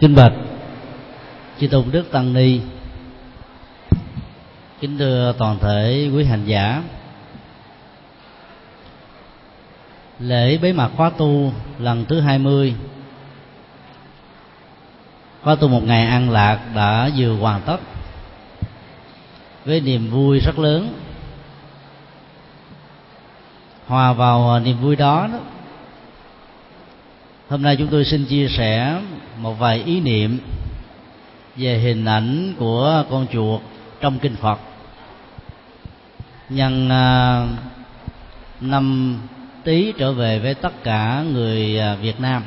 Kính bạch chư tôn đức tăng ni, kính thưa toàn thể quý hành giả, lễ bế mạc khóa tu lần thứ 20, khóa tu một ngày an lạc đã vừa hoàn tất với niềm vui rất lớn. Hòa vào niềm vui đó, hôm nay chúng tôi xin chia sẻ một vài ý niệm về hình ảnh của con chuột trong kinh Phật. Nhân năm Tý trở về với tất cả người Việt Nam.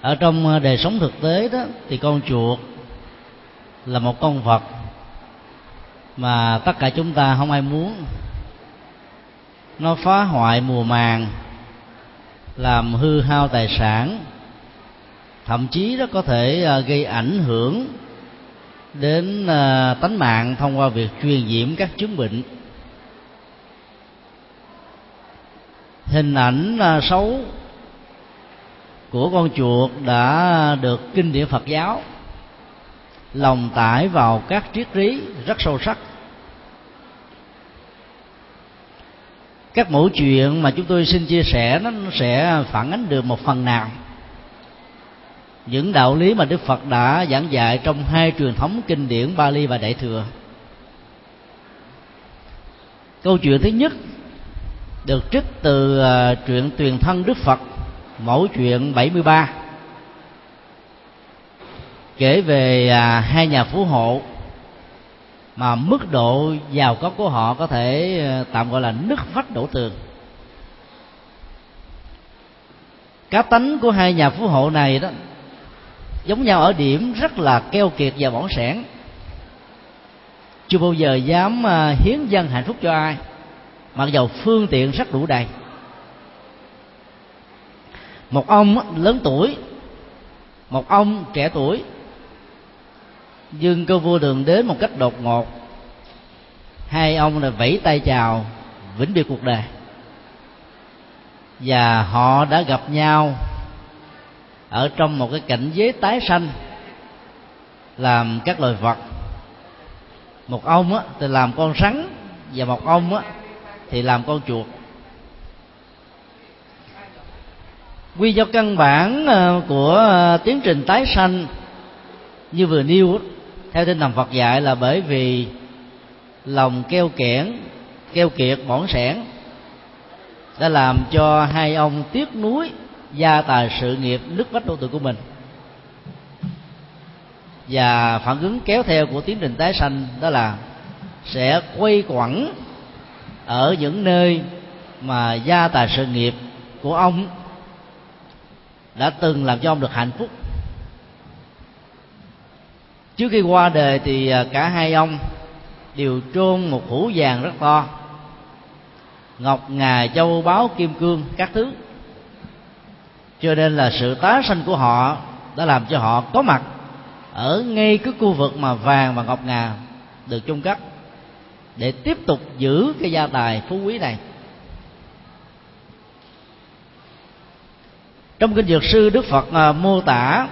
Ở trong đời sống thực tế đó thì con chuột là một con vật mà tất cả chúng ta không ai muốn. Nó phá hoại mùa màng, làm hư hao tài sản, thậm chí nó có thể gây ảnh hưởng đến tánh mạng thông qua việc truyền nhiễm các chứng bệnh. Hình ảnh xấu của con chuột đã được kinh điển Phật giáo lồng tải vào các triết lý rất sâu sắc. Các mẫu chuyện mà chúng tôi xin chia sẻ nó sẽ phản ánh được một phần nào những đạo lý mà Đức Phật đã giảng dạy trong hai truyền thống kinh điển Pali và Đại Thừa. Câu chuyện thứ nhất được trích từ truyện Tuyền Thân Đức Phật, mẫu chuyện 73, kể về hai nhà phú hộ mà mức độ giàu có của họ có thể tạm gọi là nứt vách đổ tường. Cá tánh của hai nhà phú hộ này đó giống nhau ở điểm rất là keo kiệt và bỏng sẻn, chưa bao giờ dám hiến dâng hạnh phúc cho ai, mặc dầu phương tiện rất đủ đầy. Một ông lớn tuổi, một ông trẻ tuổi, nhưng cô vua đường đến một cách đột ngột. Hai ông là vẫy tay chào vĩnh biệt cuộc đời, và họ đã gặp nhau ở trong một cái cảnh giới tái sanh làm các loài vật. Một ông thì làm con rắn, và một ông thì làm con chuột. Nguyên do căn bản của tiến trình tái sanh như vừa nêu theo tinh thần Phật dạy là bởi vì lòng keo kiệt bỏng sẻn đã làm cho hai ông tiếc nuối gia tài sự nghiệp nứt vách đổ tường của mình, và phản ứng kéo theo của tiến trình tái sanh đó là sẽ quay quẩn ở những nơi mà gia tài sự nghiệp của ông đã từng làm cho ông được hạnh phúc. Trước khi qua đời thì cả hai ông đều trôn một hũ vàng rất to, ngọc ngà, châu báu, kim cương các thứ, cho nên là sự tái sanh của họ đã làm cho họ có mặt ở ngay cái khu vực mà vàng và ngọc ngà được chôn cất, để tiếp tục giữ cái gia tài phú quý này. Trong kinh Dược Sư, Đức Phật mô tả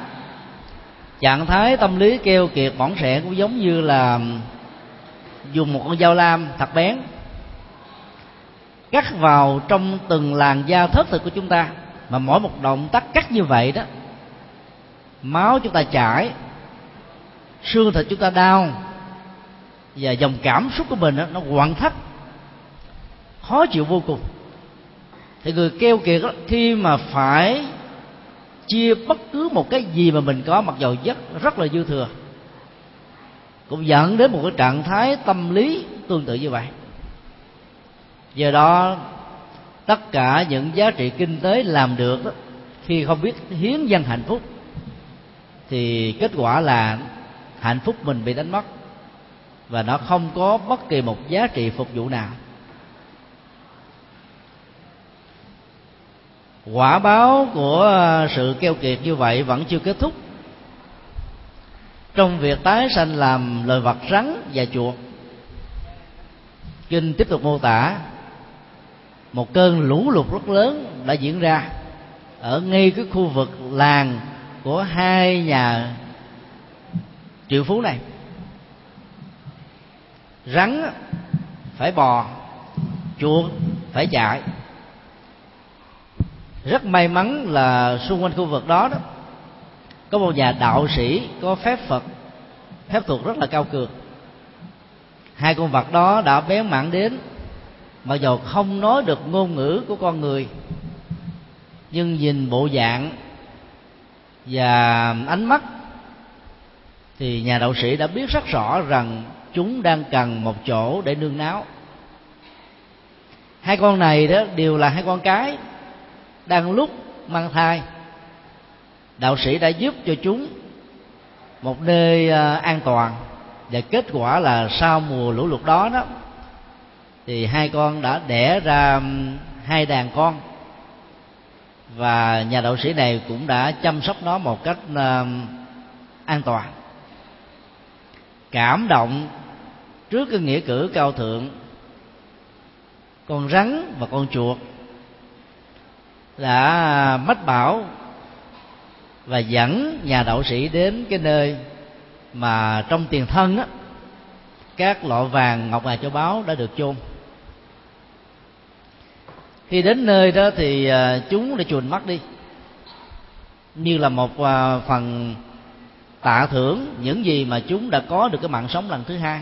trạng thái tâm lý keo kiệt bỏng sẻn cũng giống như là dùng một con dao lam thật bén cắt vào trong từng làn da thớt thịt của chúng ta, mà mỗi một động tác cắt như vậy đó, máu chúng ta chảy, xương thịt chúng ta đau, và dòng cảm xúc của mình đó, nó quặn thắt, khó chịu vô cùng. Thì người keo kiệt đó, khi mà phải chia bất cứ một cái gì mà mình có, mặc dù rất là dư thừa, cũng dẫn đến một cái trạng thái tâm lý tương tự như vậy. Do đó tất cả những giá trị kinh tế làm được đó, khi không biết hiến dâng hạnh phúc thì kết quả là hạnh phúc mình bị đánh mất, và nó không có bất kỳ một giá trị phục vụ nào. Quả báo của sự keo kiệt như vậy vẫn chưa kết thúc. Trong việc tái sanh làm loài vật rắn và chuột, kinh tiếp tục mô tả một cơn lũ lụt rất lớn đã diễn ra ở ngay cái khu vực làng của hai nhà triệu phú này. Rắn phải bò, chuột phải chạy. Rất may mắn là xung quanh khu vực đó, có một nhà đạo sĩ có phép Phật, phép thuật rất là cao cường. Hai con vật đó đã bén mảng đến, mặc dù không nói được ngôn ngữ của con người, nhưng nhìn bộ dạng và ánh mắt thì nhà đạo sĩ đã biết rất rõ rằng chúng đang cần một chỗ để nương náu. Hai con này đó đều là hai con cái đang lúc mang thai. Đạo sĩ đã giúp cho chúng một nơi an toàn, và kết quả là sau mùa lũ lụt đó đó thì hai con đã đẻ ra hai đàn con, và nhà đạo sĩ này cũng đã chăm sóc nó một cách an toàn. Cảm động trước cái nghĩa cử cao thượng, con rắn và con chuột đã mách bảo và dẫn nhà đạo sĩ đến cái nơi mà trong tiền thân á, các lọ vàng ngọc ngà châu báu đã được chôn. Khi đến nơi đó thì chúng đã chuồn mất đi, như là một phần tạ thưởng những gì mà chúng đã có được cái mạng sống lần thứ hai,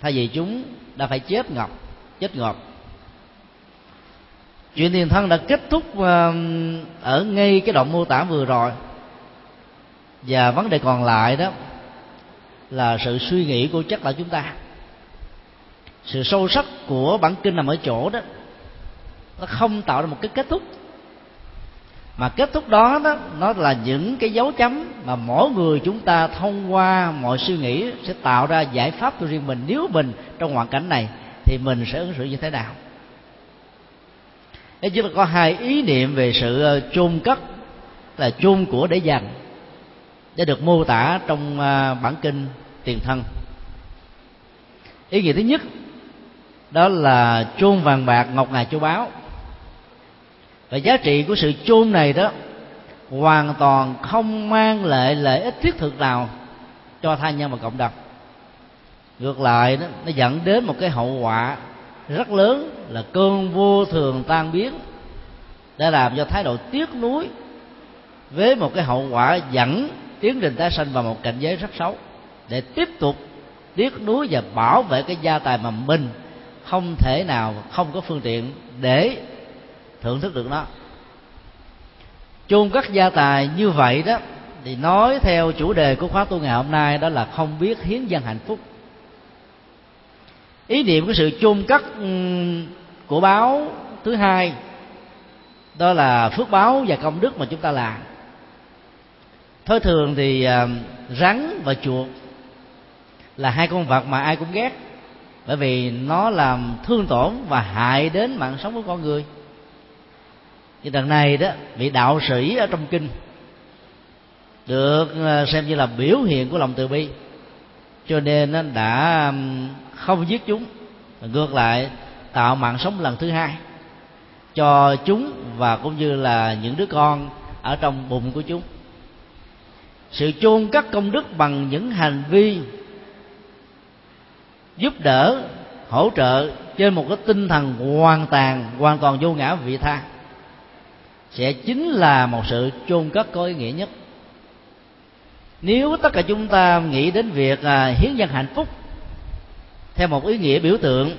thay vì chúng đã phải chết ngộp. Chuyện tiền thân đã kết thúc ở ngay cái đoạn mô tả vừa rồi, và vấn đề còn lại đó là sự suy nghĩ của chắc là chúng ta. Sự sâu sắc của bản kinh nằm ở chỗ đó, nó không tạo ra một cái kết thúc, mà kết thúc đó, đó nó là những cái dấu chấm mà mỗi người chúng ta thông qua mọi suy nghĩ sẽ tạo ra giải pháp của riêng mình. Nếu mình trong hoàn cảnh này thì mình sẽ ứng xử như thế nào? Đấy, chứ là có hai ý niệm về sự chôn cất, là chôn của để dành, đã được mô tả trong bản kinh Tiền Thân. Ý nghĩa thứ nhất đó là chôn vàng bạc ngọc ngà châu báu, và giá trị của sự chôn này đó hoàn toàn không mang lại lợi ích thiết thực nào cho tha nhân và cộng đồng. Ngược lại đó, nó dẫn đến một cái hậu họa rất lớn là cơn vô thường tan biến, đã làm cho thái độ tiếc nuối với một cái hậu quả dẫn tiến trình tái sanh vào một cảnh giới rất xấu, để tiếp tục tiếc nuối và bảo vệ cái gia tài mà mình không thể nào, không có phương tiện để thưởng thức được nó. Chôn cất gia tài như vậy đó thì nói theo chủ đề của khóa tu ngày hôm nay, đó là không biết hiến dâng hạnh phúc. Ý niệm của sự chôn cất của báo thứ hai đó là phước báo và công đức mà chúng ta làm. Thói thường thì rắn và chuột là hai con vật mà ai cũng ghét, bởi vì nó làm thương tổn và hại đến mạng sống của con người. Như đằng này đó, vị đạo sĩ ở trong kinh được xem như là biểu hiện của lòng từ bi, cho nên đã không giết chúng, ngược lại tạo mạng sống lần thứ hai cho chúng và cũng như là những đứa con ở trong bụng của chúng. Sự chôn cất công đức bằng những hành vi giúp đỡ, hỗ trợ trên một cái tinh thần hoàn toàn vô ngã vị tha sẽ chính là một sự chôn cất có ý nghĩa nhất. Nếu tất cả chúng ta nghĩ đến việc hiến dâng hạnh phúc theo một ý nghĩa biểu tượng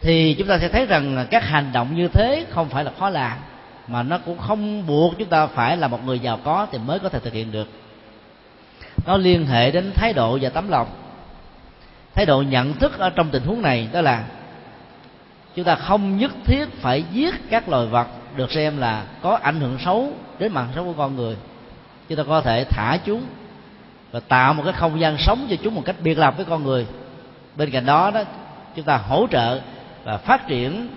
thì chúng ta sẽ thấy rằng các hành động như thế không phải là khó làm, mà nó cũng không buộc chúng ta phải là một người giàu có thì mới có thể thực hiện được. Nó liên hệ đến thái độ và tấm lòng. Thái độ nhận thức ở trong tình huống này đó là chúng ta không nhất thiết phải giết các loài vật được xem là có ảnh hưởng xấu đến mạng sống của con người. Chúng ta có thể thả chúng và tạo một cái không gian sống cho chúng một cách biệt lập với con người. Bên cạnh đó, đó chúng ta hỗ trợ và phát triển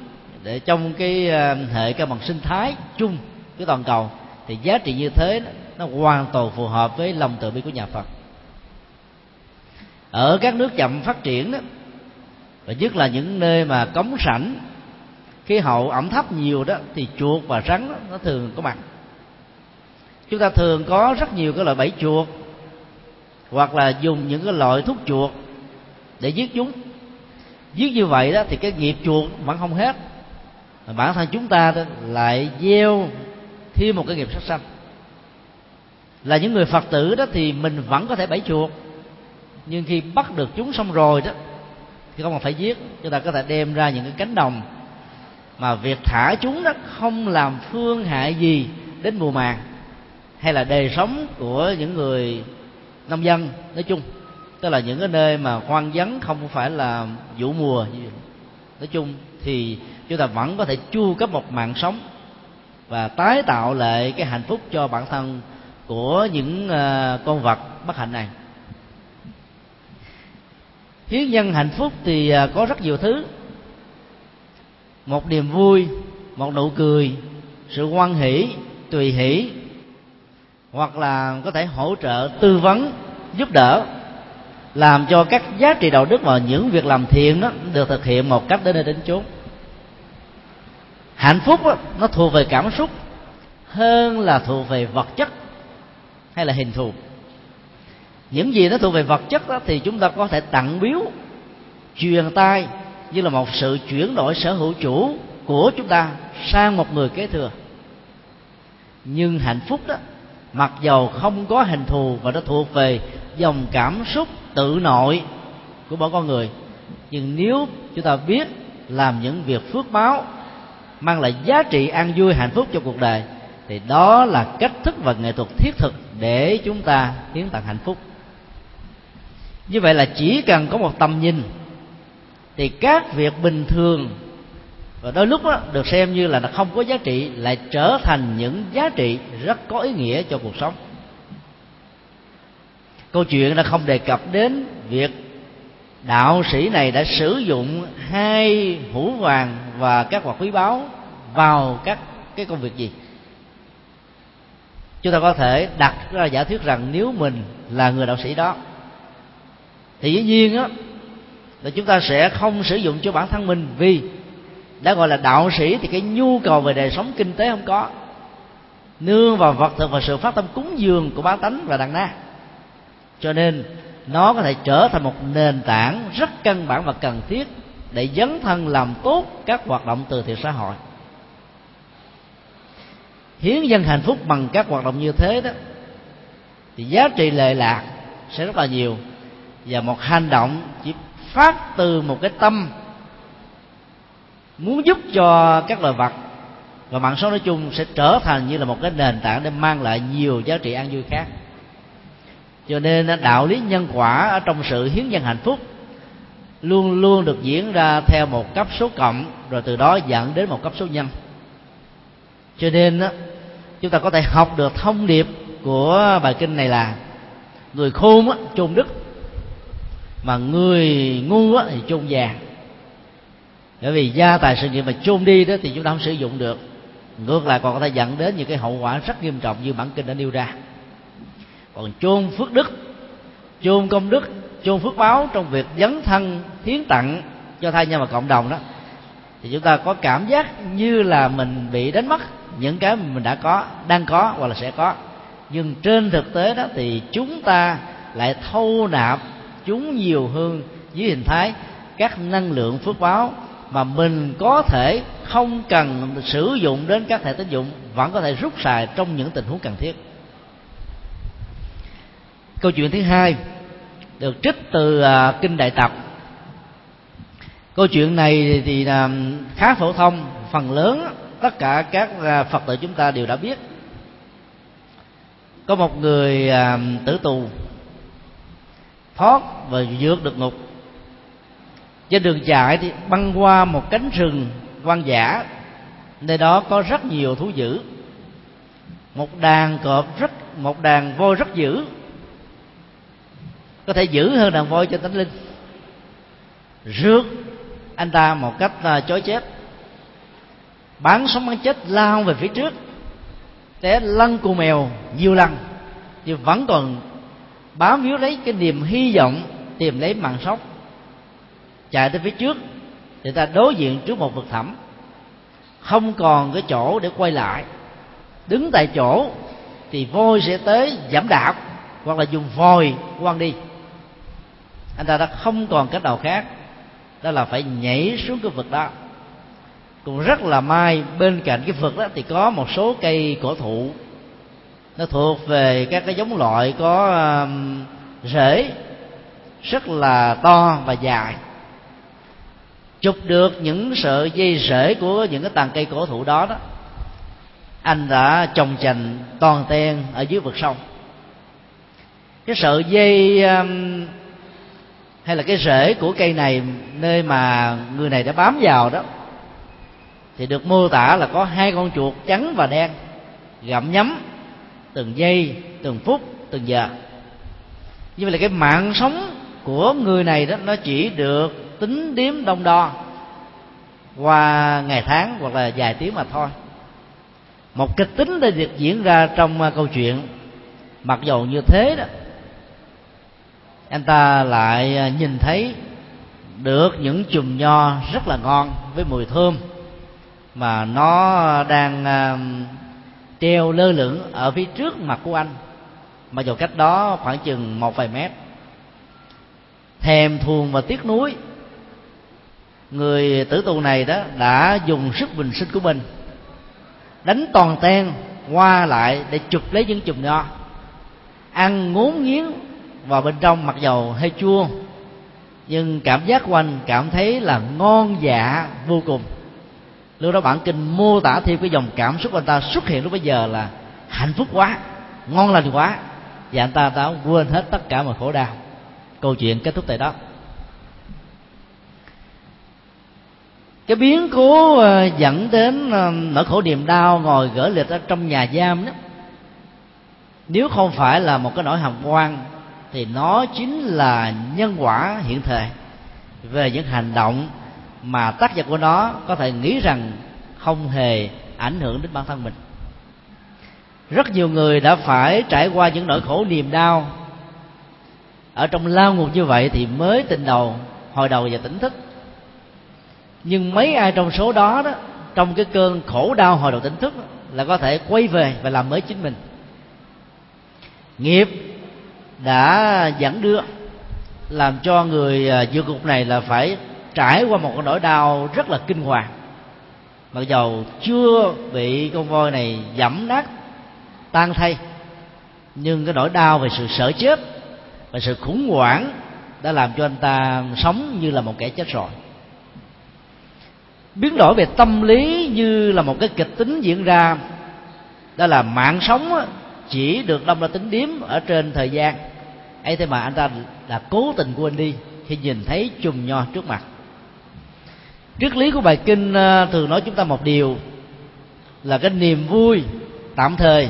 để trong cái hệ cân bằng sinh thái chung của toàn cầu, thì giá trị như thế nó hoàn toàn phù hợp với lòng từ bi của nhà Phật. Ở các nước chậm phát triển đó, và nhất là những nơi mà cống sảnh, khí hậu ẩm thấp nhiều đó thì chuột và rắn đó, nó thường có mặt. Chúng ta thường có rất nhiều cái loại bẫy chuột, hoặc là dùng những cái loại thuốc chuột để giết chúng. Giết như vậy đó thì cái nghiệp chuột vẫn không hết, mà bản thân chúng ta đó lại gieo thêm một cái nghiệp sát sanh. Là những người Phật tử đó thì mình vẫn có thể bẫy chuột, nhưng khi bắt được chúng xong rồi đó thì không cần phải giết. Chúng ta có thể đem ra những cái cánh đồng mà việc thả chúng đó không làm phương hại gì đến mùa màng hay là đời sống của những người nông dân nói chung, tức là những cái nơi mà hoang vắng không phải là vụ mùa nói chung, thì chúng ta vẫn có thể chu cấp một mạng sống và tái tạo lại cái hạnh phúc cho bản thân của những con vật bất hạnh này. Hiến nhân hạnh phúc thì có rất nhiều thứ: một niềm vui, một nụ cười, sự hoan hỷ, tùy hỷ, hoặc là có thể hỗ trợ, tư vấn, giúp đỡ, làm cho các giá trị đạo đức và những việc làm thiện đó được thực hiện một cách đến nơi đến chốn. Hạnh phúc đó, nó thuộc về cảm xúc hơn là thuộc về vật chất hay là hình thù. Những gì nó thuộc về vật chất đó, thì chúng ta có thể tặng biếu, truyền tai như là một sự chuyển đổi sở hữu chủ của chúng ta sang một người kế thừa. Nhưng hạnh phúc đó, mặc dầu không có hình thù và nó thuộc về dòng cảm xúc tự nội của mỗi con người, nhưng nếu chúng ta biết làm những việc phước báo mang lại giá trị an vui hạnh phúc cho cuộc đời, thì đó là cách thức và nghệ thuật thiết thực để chúng ta hiến tặng hạnh phúc. Như vậy là chỉ cần có một tầm nhìn thì các việc bình thường và đôi lúc đó, được xem như là nó không có giá trị lại trở thành những giá trị rất có ý nghĩa cho cuộc sống. Câu chuyện đã không đề cập đến việc đạo sĩ này đã sử dụng 2 hũ vàng và các vật quý báu vào các cái công việc gì. Chúng ta có thể đặt ra giả thuyết rằng nếu mình là người đạo sĩ đó thì dĩ nhiên á là chúng ta sẽ không sử dụng cho bản thân mình, vì đã gọi là đạo sĩ thì cái nhu cầu về đời sống kinh tế không có, nương vào vật thực và sự phát tâm cúng dường của bá tánh và đàn na, cho nên nó có thể trở thành một nền tảng rất căn bản và cần thiết để dấn thân làm tốt các hoạt động từ thiện xã hội. Hiến dâng hạnh phúc bằng các hoạt động như thế đó thì giá trị lệ lạc sẽ rất là nhiều, và một hành động chỉ phát từ một cái tâm muốn giúp cho các loài vật và mạng sống nói chung sẽ trở thành như là một cái nền tảng để mang lại nhiều giá trị an vui khác. Cho nên đạo lý nhân quả ở trong sự hiến dâng hạnh phúc luôn luôn được diễn ra theo một cấp số cộng, rồi từ đó dẫn đến một cấp số nhân. Cho nên chúng ta có thể học được thông điệp của bài kinh này là: người khôn chôn đức, mà người ngu thì chôn già. Bởi vì gia tài sự nghiệp mà chôn đi đó thì chúng ta không sử dụng được, ngược lại còn có thể dẫn đến những cái hậu quả rất nghiêm trọng như bản kinh đã nêu ra. Còn chôn phước đức, chôn công đức, chôn phước báo trong việc dấn thân hiến tặng cho thai nhân và cộng đồng đó, thì chúng ta có cảm giác như là mình bị đánh mất những cái mình đã có, đang có hoặc là sẽ có. Nhưng trên thực tế đó thì chúng ta lại thâu nạp chúng nhiều hơn dưới hình thái các năng lượng phước báo mà mình có thể không cần sử dụng đến các thẻ tín dụng, vẫn có thể rút xài trong những tình huống cần thiết. Câu chuyện thứ hai được trích từ Kinh Đại Tập. Câu chuyện này thì khá phổ thông, phần lớn tất cả các Phật tử chúng ta đều đã biết. Có một người tử tù thoát và vượt được ngục. Trên đường chạy thì băng qua một cánh rừng hoang dã, nơi đó có rất nhiều thú dữ. Một đàn voi rất dữ, có thể dữ hơn đàn voi trên tánh linh, rước anh ta một cách chói chết, bắn sống bắn chết, lao về phía trước, té lăn cù mèo nhiều lần, nhưng vẫn còn bám víu lấy cái niềm hy vọng tìm lấy mạng sống. Chạy tới phía trước thì ta đối diện trước một vực thẳm, không còn cái chỗ để quay lại. Đứng tại chỗ thì voi sẽ tới giảm đạp, hoặc là dùng voi quăng đi. Anh ta đã không còn cách nào khác, đó là phải nhảy xuống cái vực đó. Cũng rất là may, bên cạnh cái vực đó thì có một số cây cổ thụ, nó thuộc về các cái giống loại có rễ rất là to và dài. Chụp được những sợi dây rễ của những cái tàn cây cổ thụ đó đó, anh đã chồng chành toàn ten ở dưới vực sông. Cái sợi dây hay là cái rễ của cây này, nơi mà người này đã bám vào đó, thì được mô tả là có hai con chuột trắng và đen gặm nhấm từng giây, từng phút, từng giờ. Như vậy là cái mạng sống của người này đó, nó chỉ được tính đếm đông đo qua ngày tháng hoặc là vài tiếng mà thôi. Một kịch tính đã được diễn ra trong câu chuyện. Mặc dù như thế đó, anh ta lại nhìn thấy được những chùm nho rất là ngon với mùi thơm mà nó đang treo lơ lửng ở phía trước mặt của anh, mà dù cách đó khoảng chừng một vài mét. Thèm thuồng và tiếc nuối, người tử tù này đó đã dùng sức bình sinh của mình đánh toàn ten qua lại để chụp lấy những chùm nho, ăn ngốn nghiến vào bên trong. Mặc dầu hơi chua nhưng cảm giác của anh cảm thấy là ngon dạ vô cùng. Lúc đó bản kinh mô tả thêm cái dòng cảm xúc của anh ta xuất hiện lúc bấy giờ là hạnh phúc quá, ngon lành quá, và anh ta đã quên hết tất cả mọi khổ đau. Câu chuyện kết thúc tại đó. Cái biến cố dẫn đến nỗi khổ niềm đau ngồi gỡ lịch ở trong nhà giam đó, nếu không phải là một cái nỗi hàm oan thì nó chính là nhân quả hiện thời về những hành động mà tác giả của nó có thể nghĩ rằng không hề ảnh hưởng đến bản thân mình. Rất nhiều người đã phải trải qua những nỗi khổ niềm đau ở trong lao ngục như vậy thì mới tỉnh đầu, hồi đầu và tỉnh thức. Nhưng mấy ai trong số đó đó, trong cái cơn khổ đau hồi đầu tỉnh thức đó, là có thể quay về và làm mới chính mình. Nghiệp đã dẫn đưa làm cho người vượt ngục này là phải trải qua một nỗi đau rất là kinh hoàng. Mặc dầu chưa bị con voi này giẫm nát tan thay, nhưng cái nỗi đau về sự sợ chết và sự khủng hoảng đã làm cho anh ta sống như là một kẻ chết rồi. Biến đổi về tâm lý như là một cái kịch tính diễn ra, đó là mạng sống chỉ được đong đo tính điểm ở trên thời gian ấy, thế mà anh ta đã cố tình quên đi khi nhìn thấy chùm nho trước mặt. Triết lý của bài kinh thường nói chúng ta một điều là cái niềm vui tạm thời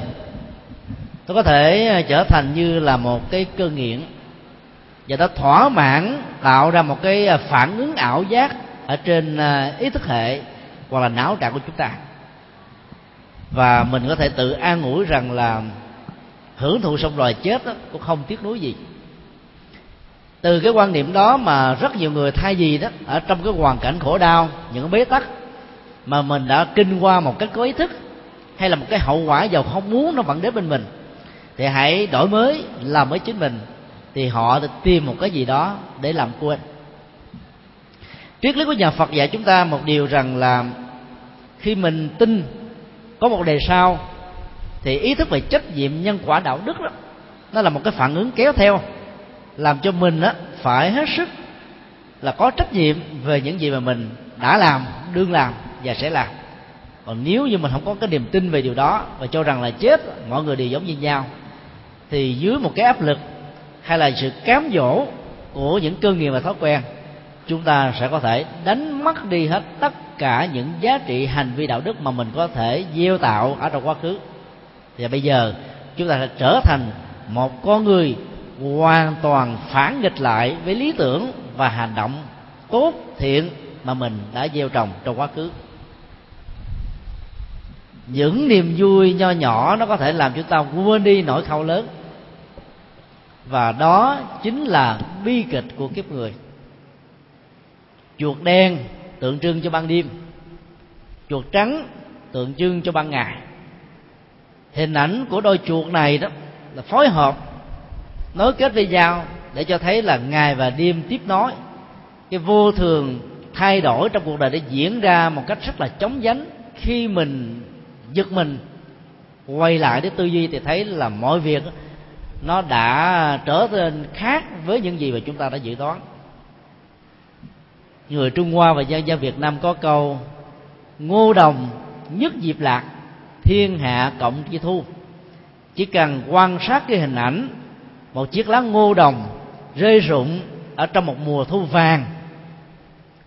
nó có thể trở thành như là một cái cơ nghiện, và nó thỏa mãn tạo ra một cái phản ứng ảo giác ở trên ý thức hệ hoặc là não trạng của chúng ta, và mình có thể tự an ủi rằng là hưởng thụ xong rồi chết đó, cũng không tiếc nuối gì. Từ cái quan niệm đó mà rất nhiều người thay vì đó ở trong cái hoàn cảnh khổ đau, những bế tắc mà mình đã kinh qua một cách có ý thức hay là một cái hậu quả giàu không muốn nó vẫn đến bên mình, thì hãy đổi mới, làm mới chính mình, thì họ tìm một cái gì đó để làm quên. Triết lý của nhà Phật dạy chúng ta một điều rằng là khi mình tin có một đời sau thì ý thức về trách nhiệm nhân quả đạo đức đó, nó là một cái phản ứng kéo theo, làm cho mình á phải hết sức là có trách nhiệm về những gì mà mình đã làm, đương làm và sẽ làm. Còn nếu như mình không có cái niềm tin về điều đó và cho rằng là chết mọi người đều giống như nhau, thì dưới một cái áp lực hay là sự cám dỗ của những cơ nghiệp và thói quen, chúng ta sẽ có thể đánh mất đi hết tất cả những giá trị hành vi đạo đức mà mình có thể gieo tạo ở trong quá khứ. Thì bây giờ chúng ta sẽ trở thành một con người hoàn toàn phản nghịch lại với lý tưởng và hành động tốt thiện mà mình đã gieo trồng trong quá khứ. Những niềm vui nho nhỏ nó có thể làm chúng ta quên đi nỗi khổ lớn, và đó chính là bi kịch của kiếp người. Chuột đen tượng trưng cho ban đêm, chuột trắng tượng trưng cho ban ngày. Hình ảnh của đôi chuột này đó là phối hợp, nối kết với nhau để cho thấy là ngày và đêm tiếp nối. Cái vô thường thay đổi trong cuộc đời đã diễn ra một cách rất là chóng vánh. Khi mình giật mình quay lại đến tư duy thì thấy là mọi việc nó đã trở nên khác với những gì mà chúng ta đã dự đoán. Người Trung Hoa và dân gian Việt Nam có câu: ngô đồng nhất diệp lạc, thiên hạ cộng chi thu. Chỉ cần quan sát cái hình ảnh một chiếc lá ngô đồng rơi rụng ở trong một mùa thu vàng,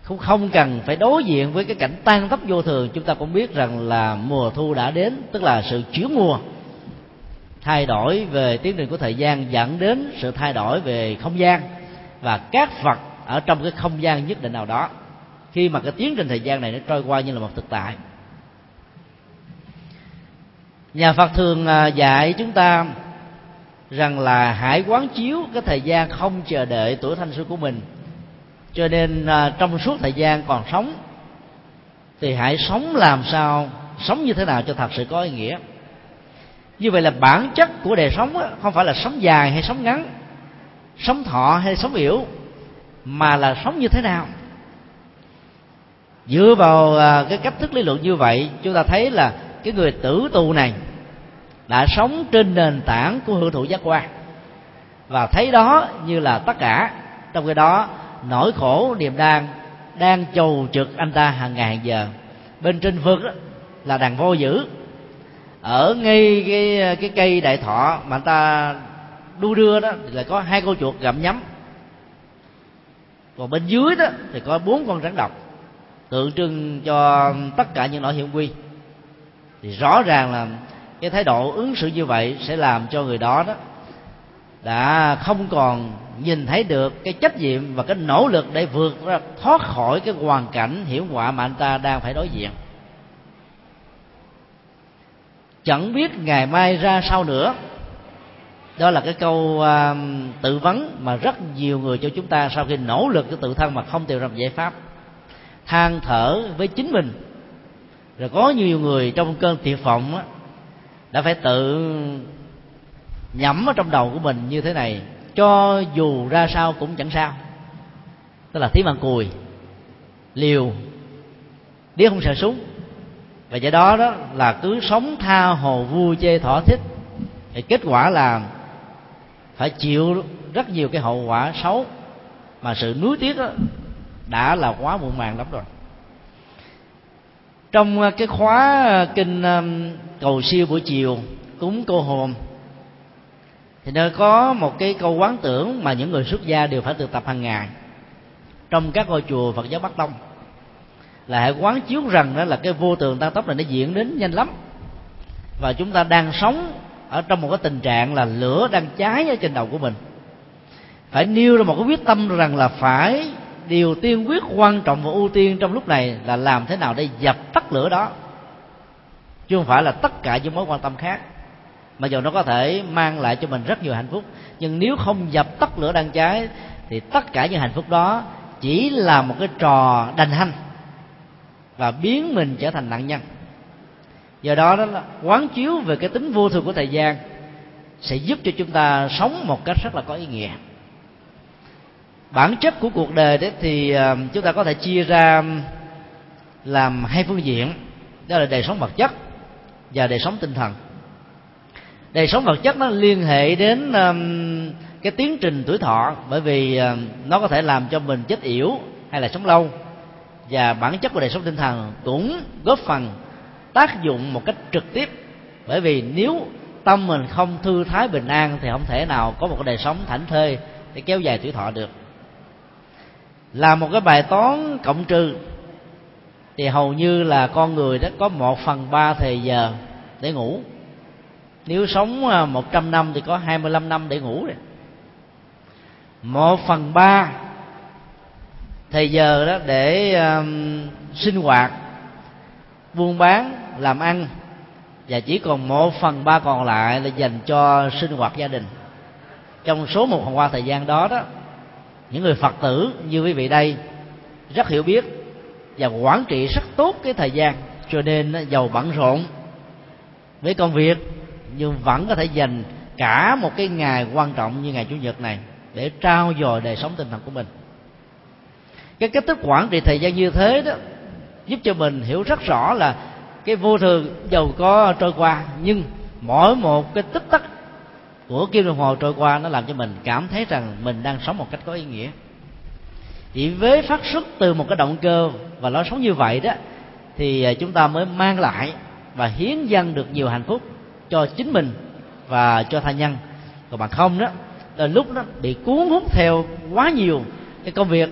không cần phải đối diện với cái cảnh tan tóc vô thường, chúng ta cũng biết rằng là mùa thu đã đến, tức là sự chuyển mùa, thay đổi về tiến trình của thời gian dẫn đến sự thay đổi về không gian và các vật ở trong cái không gian nhất định nào đó, khi mà cái tiến trình thời gian này nó trôi qua như là một thực tại. Nhà Phật thường dạy chúng ta rằng là hãy quán chiếu cái thời gian không chờ đợi tuổi thanh xuân của mình. Cho nên trong suốt thời gian còn sống thì hãy sống làm sao, sống như thế nào cho thật sự có ý nghĩa. Như vậy là bản chất của đời sống đó, không phải là sống dài hay sống ngắn, sống thọ hay sống yểu, mà là sống như thế nào. Dựa vào cái cách thức lý luận như vậy, chúng ta thấy là cái người tử tù này đã sống trên nền tảng của hưởng thụ giác quan và thấy đó như là tất cả. Trong khi đó nỗi khổ niềm đan đang chầu trực anh ta hàng ngày hàng giờ. Bên trên vực là đàn vô dữ, ở ngay cái cây đại thọ mà anh ta đu đưa đó là có 2 con chuột gặm nhấm, còn bên dưới đó thì có 4 con rắn độc, tượng trưng cho tất cả những nỗi hiểm nguy. Thì rõ ràng là cái thái độ ứng xử như vậy sẽ làm cho người đó đã không còn nhìn thấy được cái trách nhiệm và cái nỗ lực để vượt ra, thoát khỏi cái hoàn cảnh hiểm họa mà anh ta đang phải đối diện. Chẳng biết ngày mai ra sao nữa, đó là cái câu tự vấn mà rất nhiều người cho chúng ta sau khi nỗ lực cái tự thân mà không tìm ra giải pháp, than thở với chính mình. Rồi có nhiều người trong cơn tuyệt vọng đã phải tự nhẩm ở trong đầu của mình như thế này: cho dù ra sao cũng chẳng sao, tức là thím ăn cùi, liều, đĩa không sợ súng. Và do đó đó là cứ sống tha hồ vui chơi thỏa thích, thì kết quả là phải chịu rất nhiều cái hậu quả xấu, mà sự nuối tiếc đó đã là quá muộn màng lắm rồi. Trong cái khóa kinh cầu siêu buổi chiều cúng cô hồn thì nó có một cái câu quán tưởng mà những người xuất gia đều phải thực tập hàng ngày trong các ngôi chùa Phật giáo Bắc Tông, là hãy quán chiếu rằng đó là cái vô thường tăng tốc này nó diễn đến nhanh lắm, và chúng ta đang sống ở trong một cái tình trạng là lửa đang cháy ở trên đầu của mình. Phải nêu ra một cái quyết tâm rằng là phải, điều tiên quyết quan trọng và ưu tiên trong lúc này là làm thế nào để dập tắt lửa đó, chứ không phải là tất cả những mối quan tâm khác. Mặc dù nó có thể mang lại cho mình rất nhiều hạnh phúc, nhưng nếu không dập tắt lửa đang cháy thì tất cả những hạnh phúc đó chỉ là một cái trò đành hanh và biến mình trở thành nạn nhân. Do đó, đó là quán chiếu về cái tính vô thường của thời gian sẽ giúp cho chúng ta sống một cách rất là có ý nghĩa. Bản chất của cuộc đời đấy thì chúng ta có thể chia ra làm 2 phương diện, đó là đời sống vật chất và đời sống tinh thần. Đời sống vật chất nó liên hệ đến cái tiến trình tuổi thọ, bởi vì nó có thể làm cho mình chết yểu hay là sống lâu. Và bản chất của đời sống tinh thần cũng góp phần tác dụng một cách trực tiếp, bởi vì nếu tâm mình không thư thái bình an thì không thể nào có một cái đời sống thảnh thơi để kéo dài tuổi thọ được. Là một cái bài toán cộng trừ thì hầu như là con người đó có 1/3 thời giờ để ngủ. Nếu sống 100 năm thì có 25 năm để ngủ rồi. 1/3 thời giờ đó để sinh hoạt, buôn bán, làm ăn, và chỉ còn 1/3 còn lại là dành cho sinh hoạt gia đình. Trong số 1/3 thời gian đó đó, những người Phật tử như quý vị đây rất hiểu biết và quản trị rất tốt cái thời gian, Cho nên giàu bận rộn với công việc nhưng vẫn có thể dành cả một cái ngày quan trọng như ngày Chủ nhật này để trau dồi đời sống tinh thần của mình. Cái cách thức quản trị thời gian như thế đó giúp cho mình hiểu rất rõ là cái vô thường dầu có trôi qua, nhưng mỗi một cái tích tắc của kim đồng hồ trôi qua nó làm cho mình cảm thấy rằng mình đang sống một cách có ý nghĩa. Chỉ với phát xuất từ một cái động cơ và lối sống như vậy đó thì chúng ta mới mang lại và hiến dâng được nhiều hạnh phúc cho chính mình và cho tha nhân. Còn bằng không đó, lúc nó bị cuốn hút theo quá nhiều cái công việc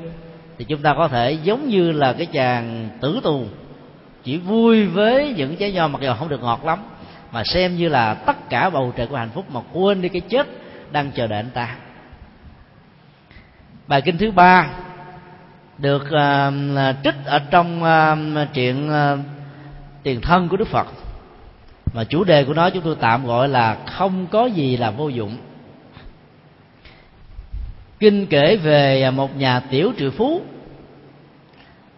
thì chúng ta có thể giống như là cái chàng tử tù chỉ vui với những trái nho mặc dù không được ngọt lắm, mà xem như là tất cả bầu trời của hạnh phúc mà quên đi cái chết đang chờ đợi anh ta. Bài kinh thứ ba được trích ở trong truyện Tuyền Thân của Đức Phật, mà chủ đề của nó chúng tôi tạm gọi là không có gì là vô dụng. Kinh kể về một nhà tiểu trự phú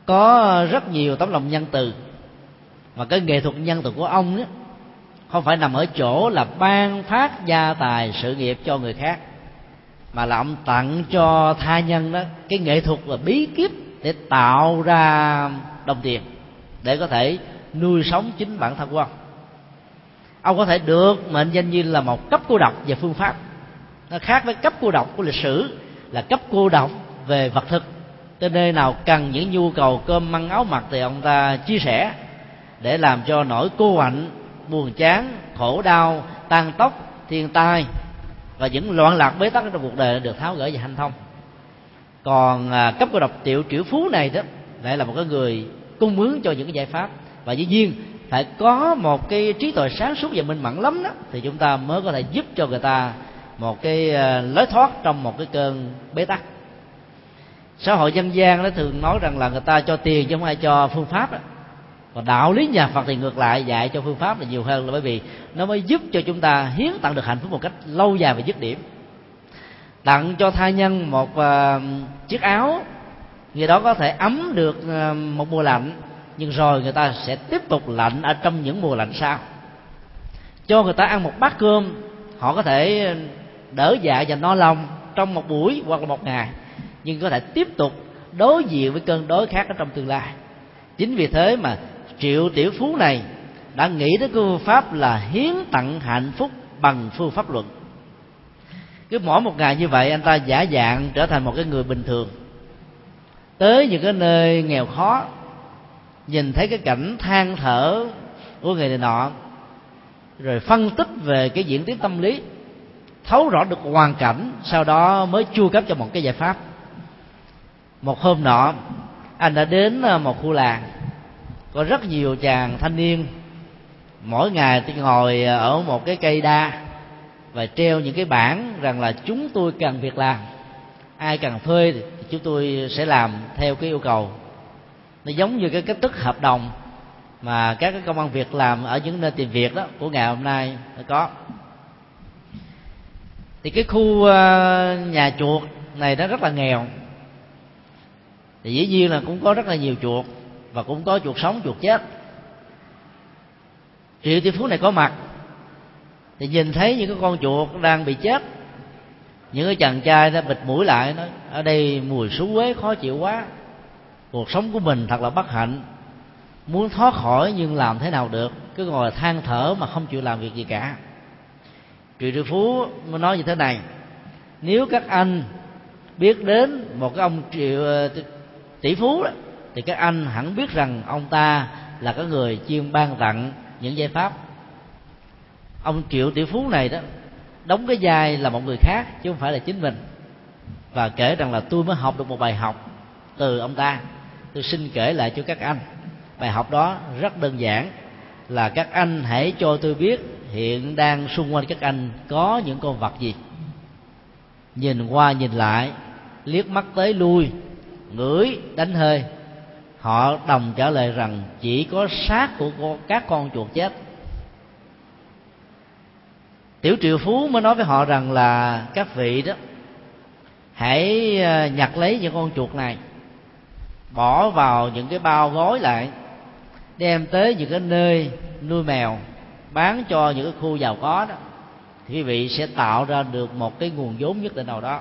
có rất nhiều tấm lòng nhân từ, và cái nghệ thuật nhân từ của ông ấy không phải nằm ở chỗ là ban phát gia tài sự nghiệp cho người khác, mà là ông tặng cho tha nhân đó cái nghệ thuật và bí kíp để tạo ra đồng tiền để có thể nuôi sống chính bản thân của ông. Ông có thể được mệnh danh như là một cấp cô độc về phương pháp. Nó khác với cấp cô độc của lịch sử, là cấp cô độc về vật thực. Tới nơi nào cần những nhu cầu cơm măng áo mặc thì ông ta chia sẻ để làm cho nỗi cô hạnh, buồn chán, khổ đau, tan tóc, thiên tai và những loạn lạc bế tắc trong cuộc đời được tháo gỡ và hanh thông. Còn cấp cô độc tiểu triệu phú này đó lại là một cái người cung ứng cho những cái giải pháp, và dĩ nhiên phải có một cái trí tuệ sáng suốt và minh mẫn lắm đó thì chúng ta mới có thể giúp cho người ta một cái lối thoát trong một cái cơn bế tắc. Xã hội dân gian nó thường nói rằng là người ta cho tiền chứ không ai cho phương pháp đó. Còn đạo lý nhà Phật thì ngược lại, dạy cho phương pháp là nhiều hơn, là bởi vì nó mới giúp cho chúng ta hiến tặng được hạnh phúc một cách lâu dài và dứt điểm. Tặng cho tha nhân một chiếc áo, người đó có thể ấm được một mùa lạnh, nhưng rồi người ta sẽ tiếp tục lạnh ở trong những mùa lạnh sau. Cho người ta ăn một bát cơm, họ có thể đỡ dạ và no lòng trong một buổi hoặc là một ngày, nhưng có thể tiếp tục đối diện với cơn đói khát ở trong tương lai. Chính vì thế mà triệu tiểu phú này đã nghĩ đến phương pháp là hiến tặng hạnh phúc bằng phương pháp luận. Cứ mỗi một ngày như vậy, anh ta giả dạng trở thành một cái người bình thường, tới những cái nơi nghèo khó, nhìn thấy cái cảnh than thở của người này nọ, rồi phân tích về cái diễn tiến tâm lý, thấu rõ được hoàn cảnh, sau đó mới chu cấp cho một cái giải pháp. Một hôm nọ, anh đã đến một khu làng có rất nhiều chàng thanh niên, mỗi ngày thì ngồi ở một cái cây đa và treo những cái bảng rằng là chúng tôi cần việc làm, ai cần thuê thì chúng tôi sẽ làm theo cái yêu cầu. Nó giống như cái cách thức hợp đồng mà các cái công ăn việc làm ở những nơi tìm việc đó của ngày hôm nay nó có. Thì cái khu nhà chuột này nó rất là nghèo, thì dĩ nhiên là cũng có rất là nhiều chuột, và cũng có chuột sống, chuột chết. Triệu tỷ phú này có mặt thì nhìn thấy những cái con chuột đang bị chết, những cái chàng trai nó bịt mũi lại, nó ở đây mùi xú quế khó chịu quá, cuộc sống của mình thật là bất hạnh, muốn thoát khỏi nhưng làm thế nào được, cứ ngồi than thở mà không chịu làm việc gì cả. Triệu tỷ phú mới nói như thế này: nếu các anh biết đến một cái ông triệu tỷ phú đó, thì các anh hẳn biết rằng ông ta là cái người chuyên ban tặng những giải pháp. Ông triệu tỷ phú này đó đóng cái vai là một người khác chứ không phải là chính mình, và kể rằng là tôi mới học được một bài học từ ông ta, tôi xin kể lại cho các anh. Bài học đó rất đơn giản, là các anh hãy cho tôi biết hiện đang xung quanh các anh có những con vật gì. Nhìn qua nhìn lại, liếc mắt tới lui, ngửi đánh hơi, họ đồng trả lời rằng chỉ có xác của các con chuột chết. Tiểu triệu phú mới nói với họ rằng là các vị đó hãy nhặt lấy những con chuột này, bỏ vào những cái bao gói lại, đem tới những cái nơi nuôi mèo, bán cho những cái khu giàu có đó, thì quý vị sẽ tạo ra được một cái nguồn vốn nhất định nào đó.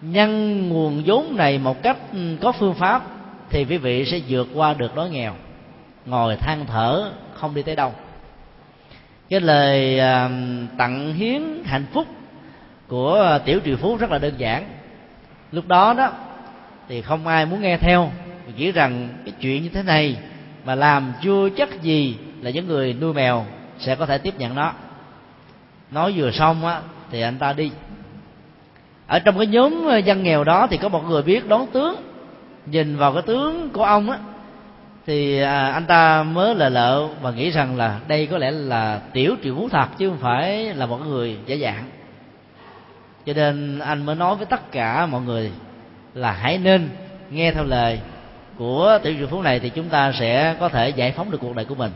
Nhân nguồn vốn này một cách có phương pháp thì quý vị sẽ vượt qua được đói nghèo, ngồi than thở không đi tới đâu. Cái lời tặng hiến hạnh phúc của tiểu triệu phú rất là đơn giản. Lúc đó đó thì không ai muốn nghe theo, nghĩ rằng cái chuyện như thế này mà làm chưa chắc gì là những người nuôi mèo sẽ có thể tiếp nhận nó. Nói vừa xong á thì anh ta đi. Ở trong cái nhóm dân nghèo đó thì có một người biết đón tướng, nhìn vào cái tướng của ông á thì anh ta mới lờ lợ và nghĩ rằng là đây có lẽ là tiểu triệu phú thật chứ không phải là một người giả dạng. Cho nên anh mới nói với tất cả mọi người là hãy nên nghe theo lời của tiểu triệu phú này thì chúng ta sẽ có thể giải phóng được cuộc đời của mình.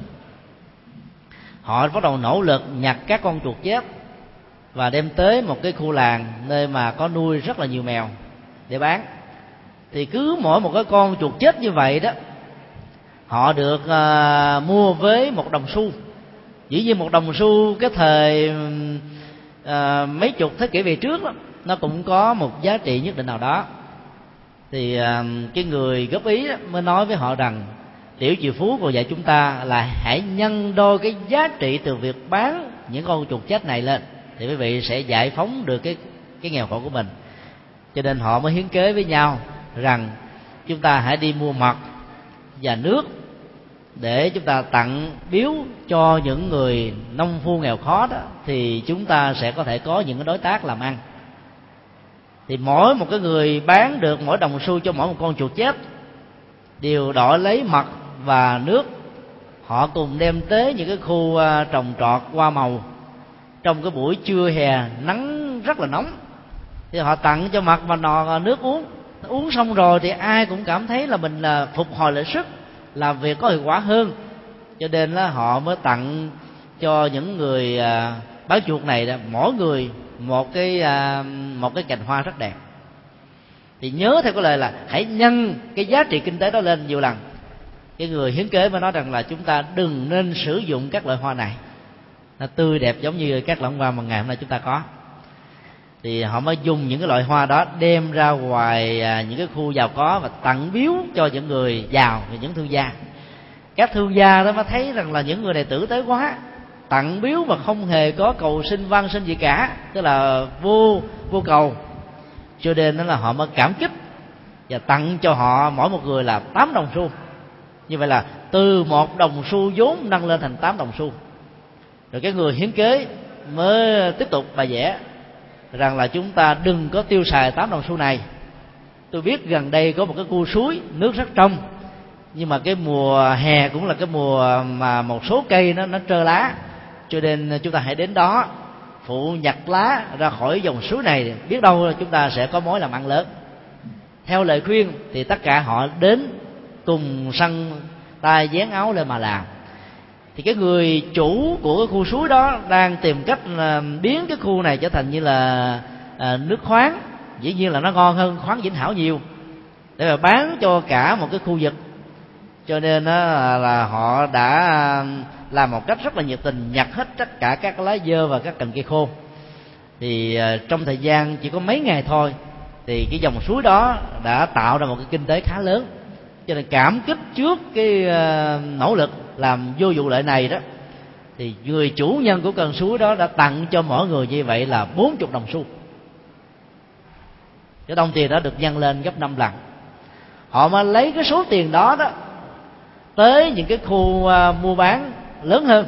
Họ bắt đầu nỗ lực nhặt các con chuột chết và đem tới một cái khu làng nơi mà có nuôi rất là nhiều mèo để bán. Thì cứ mỗi một cái con chuột chết như vậy đó, họ được mua với 1 đồng xu. Dĩ nhiên 1 đồng xu cái thời mấy chục thế kỷ về trước đó, nó cũng có một giá trị nhất định nào đó. Thì cái người góp ý đó, mới nói với họ rằng tiểu triệu phú còn dạy chúng ta là hãy nhân đôi cái giá trị từ việc bán những con chuột chết này lên thì quý vị sẽ giải phóng được cái nghèo khổ của mình. Cho nên họ mới hiến kế với nhau rằng chúng ta hãy đi mua mật và nước để chúng ta tặng biếu cho những người nông phu nghèo khó đó, thì chúng ta sẽ có thể có những cái đối tác làm ăn. Thì mỗi một cái người bán được mỗi đồng xu cho mỗi một con chuột chết đều đổi lấy mật và nước. Họ cùng đem tới những cái khu trồng trọt hoa màu trong cái buổi trưa hè nắng rất là nóng, thì họ tặng cho mật và nước uống. Uống xong rồi thì ai cũng cảm thấy là mình là phục hồi lại sức, làm việc có hiệu quả hơn. Cho nên là họ mới tặng cho những người bán chuột này đó, mỗi người một cái cành hoa rất đẹp. Thì nhớ theo cái lời là hãy nhân cái giá trị kinh tế đó lên nhiều lần. Cái người hiến kế mới nói rằng là chúng ta đừng nên sử dụng các loại hoa này, nó tươi đẹp giống như các loại hoa mà ngày hôm nay chúng ta có. Thì họ mới dùng những cái loại hoa đó đem ra ngoài những cái khu giàu có và tặng biếu cho những người giàu và những thương gia. Các thương gia đó mới thấy rằng là những người này tử tế quá, tặng biếu mà không hề có cầu xin văn xin gì cả, tức là vô cầu. Cho nên đó là họ mới cảm kích và tặng cho họ mỗi một người là 8 đồng xu. Như vậy là từ 1 đồng xu vốn nâng lên thành 8 đồng xu. Rồi cái người hiến kế mới tiếp tục bài vẽ rằng là chúng ta đừng có tiêu xài 8 đồng xu này. Tôi biết gần đây có một cái khu suối nước rất trong, nhưng mà cái mùa hè cũng là cái mùa mà một số cây nó trơ lá, cho nên chúng ta hãy đến đó phụ nhặt lá ra khỏi dòng suối này, biết đâu là chúng ta sẽ có mối làm ăn lớn. Theo lời khuyên thì tất cả họ đến cùng săn tay dán áo lên mà làm. Thì cái người chủ của cái khu suối đó đang tìm cách biến cái khu này trở thành như là nước khoáng, dĩ nhiên là nó ngon hơn khoáng Vĩnh Hảo nhiều, để mà bán cho cả một cái khu vực. Cho nên là họ đã làm một cách rất là nhiệt tình, nhặt hết tất cả các lá dơ và các cành cây khô. Thì trong thời gian chỉ có mấy ngày thôi thì cái dòng suối đó đã tạo ra một cái kinh tế khá lớn. Cho nên cảm kích trước cái nỗ lực làm vô vụ lợi này đó, thì người chủ nhân của con suối đó đã tặng cho mỗi người như vậy là 40 đồng xu. Cái đồng tiền đó được nhân lên gấp 5 lần. Họ mà lấy cái số tiền đó đó tới những cái khu mua bán lớn hơn,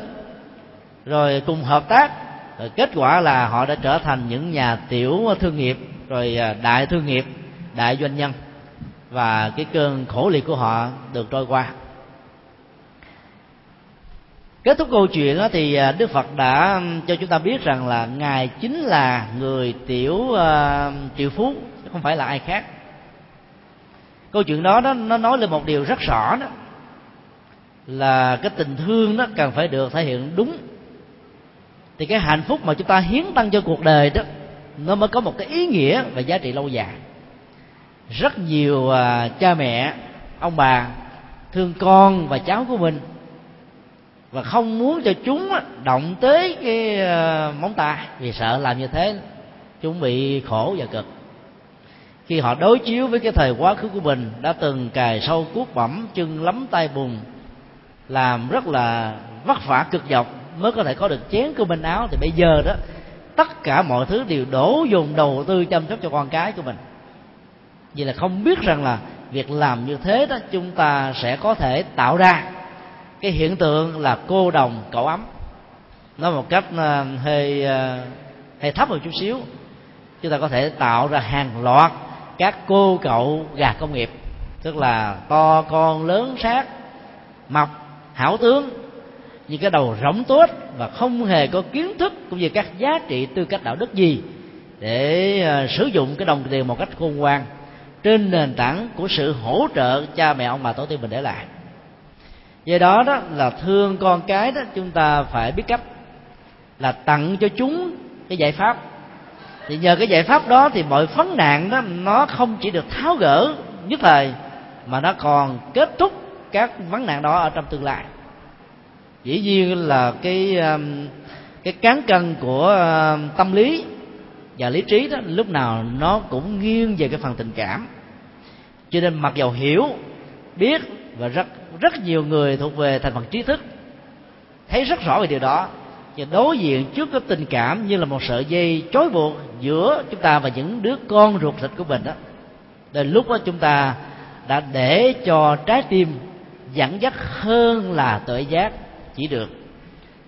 rồi cùng hợp tác, rồi kết quả là họ đã trở thành những nhà tiểu thương nghiệp, rồi đại thương nghiệp, đại doanh nhân, và cái cơn khổ liệt của họ được trôi qua. Kết thúc câu chuyện đó, thì Đức Phật đã cho chúng ta biết rằng là Ngài chính là người triệu phú, không phải là ai khác. Câu chuyện đó nó nói lên một điều rất rõ đó, là cái tình thương đó cần phải được thể hiện đúng. Thì cái hạnh phúc mà chúng ta hiến tặng cho cuộc đời đó, nó mới có một cái ý nghĩa và giá trị lâu dài. Rất nhiều cha mẹ, ông bà thương con và cháu của mình, và không muốn cho chúng động tới cái móng tay, vì sợ làm như thế chúng bị khổ và cực. Khi họ đối chiếu với cái thời quá khứ của mình, đã từng cài sâu cuốc bẩm, chưng lấm tay bùn, làm rất là vất vả cực dọc mới có thể có được chén của mình áo, thì bây giờ đó tất cả mọi thứ đều đổ dồn đầu tư chăm sóc cho con cái của mình. Vì là không biết rằng là việc làm như thế đó, chúng ta sẽ có thể tạo ra cái hiện tượng là cô đồng cậu ấm. Nói một cách hơi thấp một chút xíu, chúng ta có thể tạo ra hàng loạt các cô cậu gà công nghiệp, tức là to con lớn xác, mập hảo tướng, những cái đầu rỗng tuếch và không hề có kiến thức cũng như các giá trị tư cách đạo đức gì để sử dụng cái đồng tiền một cách khôn ngoan trên nền tảng của sự hỗ trợ cha mẹ ông bà tổ tiên mình để lại. Do đó đó là thương con cái đó, chúng ta phải biết cách là tặng cho chúng cái giải pháp. Thì nhờ cái giải pháp đó thì mọi vấn nạn đó nó không chỉ được tháo gỡ nhất thời, mà nó còn kết thúc các vấn nạn đó ở trong tương lai. Dĩ nhiên là cái cán cân của tâm lý và lý trí đó lúc nào nó cũng nghiêng về cái phần tình cảm. Cho nên mặc dầu hiểu, biết, và rất nhiều người thuộc về thành phần trí thức thấy rất rõ về điều đó, và đối diện trước cái tình cảm như là một sợi dây trói buộc giữa chúng ta và những đứa con ruột thịt của mình đó. Đến lúc đó chúng ta đã để cho trái tim dẫn dắt hơn là tuệ giác chỉ được.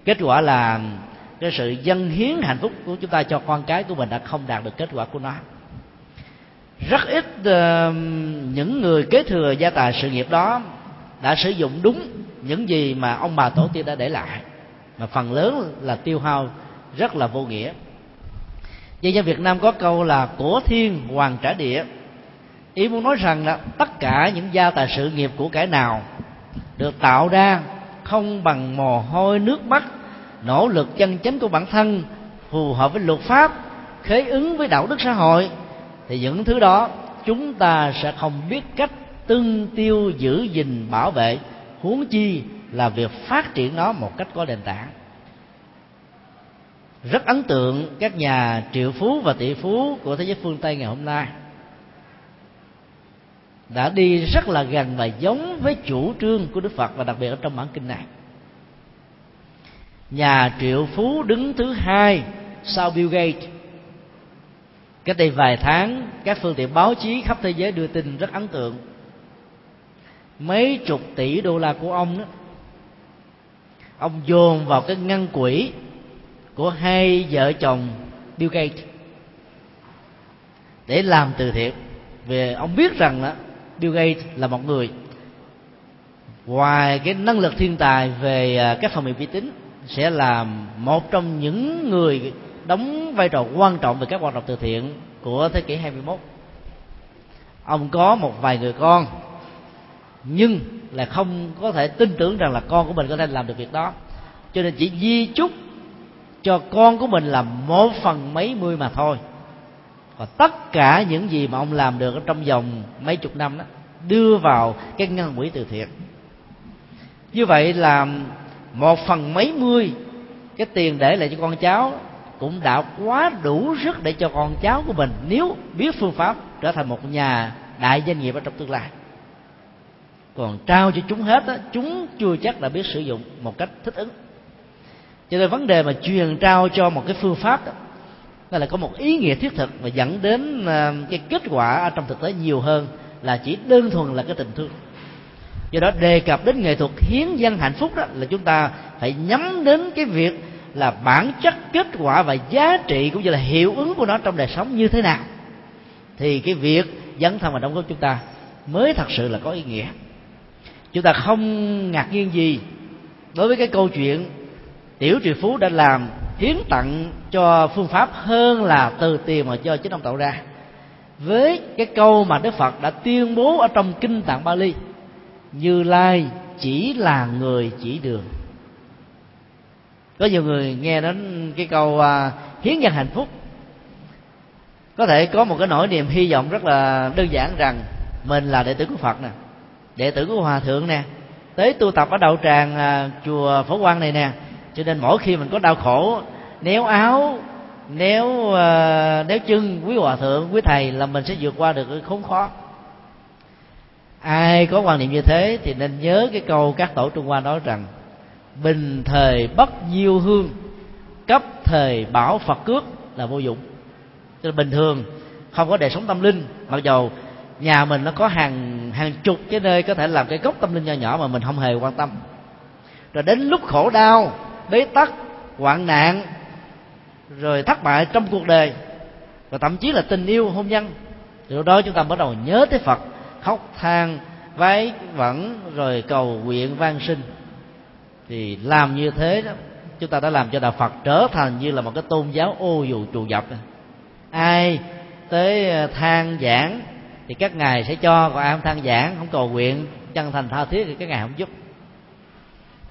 Kết quả là cái sự dâng hiến hạnh phúc của chúng ta cho con cái của mình đã không đạt được kết quả của nó. Rất ít những người kế thừa gia tài sự nghiệp đó đã sử dụng đúng những gì mà ông bà tổ tiên đã để lại, mà phần lớn là tiêu hao rất là vô nghĩa. Dân gian Việt Nam có câu là của thiên hoàng trả địa, ý muốn nói rằng là tất cả những gia tài sự nghiệp của cải nào được tạo ra không bằng mồ hôi nước mắt, nỗ lực chân chánh của bản thân, phù hợp với luật pháp, khế ứng với đạo đức xã hội, thì những thứ đó chúng ta sẽ không biết cách tương tiêu giữ gìn bảo vệ, huống chi là việc phát triển nó một cách có nền tảng. Rất ấn tượng các nhà triệu phú và tỷ phú của thế giới phương Tây ngày hôm nay đã đi rất là gần và giống với chủ trương của Đức Phật, và đặc biệt ở trong bản kinh này. Nhà triệu phú đứng thứ hai sau Bill Gates. Cách đây vài tháng, các phương tiện báo chí khắp thế giới đưa tin rất ấn tượng. Mấy chục tỷ đô la của ông đó, ông dồn vào cái ngân quỹ của hai vợ chồng Bill Gates để làm từ thiện. Vì ông biết rằng đó, Bill Gates là một người ngoài cái năng lực thiên tài về các phần mềm vi tính, sẽ là một trong những người đóng vai trò quan trọng về các hoạt động từ thiện của thế kỷ 21. Ông có một vài người con, nhưng là không có thể tin tưởng rằng là con của mình có thể làm được việc đó, cho nên chỉ di chúc cho con của mình là 1/mấy mươi mà thôi. Và tất cả những gì mà ông làm được trong vòng mấy chục năm đó đưa vào cái ngân quỹ từ thiện. Như vậy là 1/mấy mươi cái tiền để lại cho con cháu cũng đã quá đủ sức để cho con cháu của mình, nếu biết phương pháp, trở thành một nhà đại doanh nghiệp ở trong tương lai. Còn trao cho chúng hết đó, chúng chưa chắc đã biết sử dụng một cách thích ứng. Cho nên vấn đề mà truyền trao cho một cái phương pháp đó, đó là có một ý nghĩa thiết thực và dẫn đến cái kết quả ở trong thực tế nhiều hơn là chỉ đơn thuần là cái tình thương. Do đó đề cập đến nghệ thuật hiến dâng hạnh phúc đó, là chúng ta phải nhắm đến cái việc là bản chất, kết quả và giá trị cũng như là hiệu ứng của nó trong đời sống như thế nào, thì cái việc dấn thân và đóng góp chúng ta mới thật sự là có ý nghĩa. Chúng ta không ngạc nhiên gì đối với cái câu chuyện tiểu triệu phú đã làm hiến tặng cho phương pháp hơn là từ tiền mà do chính ông tạo ra, với cái câu mà Đức Phật đã tuyên bố ở trong Kinh Tạng Pali: Như Lai chỉ là người chỉ đường. Có nhiều người nghe đến cái câu hiến dâng hạnh phúc có thể có một cái nỗi niềm hy vọng rất là đơn giản rằng mình là đệ tử của Phật nè, đệ tử của hòa thượng nè, tới tu tập ở đạo tràng chùa Phổ Quang này nè. Cho nên mỗi khi mình có đau khổ, néo áo, néo chân quý hòa thượng, quý thầy là mình sẽ vượt qua được cái khốn khó. Ai có quan niệm như thế thì nên nhớ cái câu các tổ Trung Hoa nói rằng: bình thời bất diêu hương, cấp thời bảo Phật cước là vô dụng. Cho nên bình thường không có đời sống tâm linh, mặc dù nhà mình nó có hàng chục cái nơi có thể làm cái gốc tâm linh nhỏ nhỏ mà mình không hề quan tâm. Rồi đến lúc khổ đau, bế tắc, hoạn nạn, rồi thất bại trong cuộc đời, và thậm chí là tình yêu, hôn nhân, thì lúc đó chúng ta bắt đầu nhớ tới Phật, khóc than, vái vẩn, rồi cầu nguyện van xin. Thì làm như thế đó, chúng ta đã làm cho đạo Phật trở thành như là một cái tôn giáo ô dù trù dập. Ai tới than giảng thì các ngài sẽ cho, còn ai không than giảng, không cầu nguyện chân thành tha thiết thì các ngài không giúp.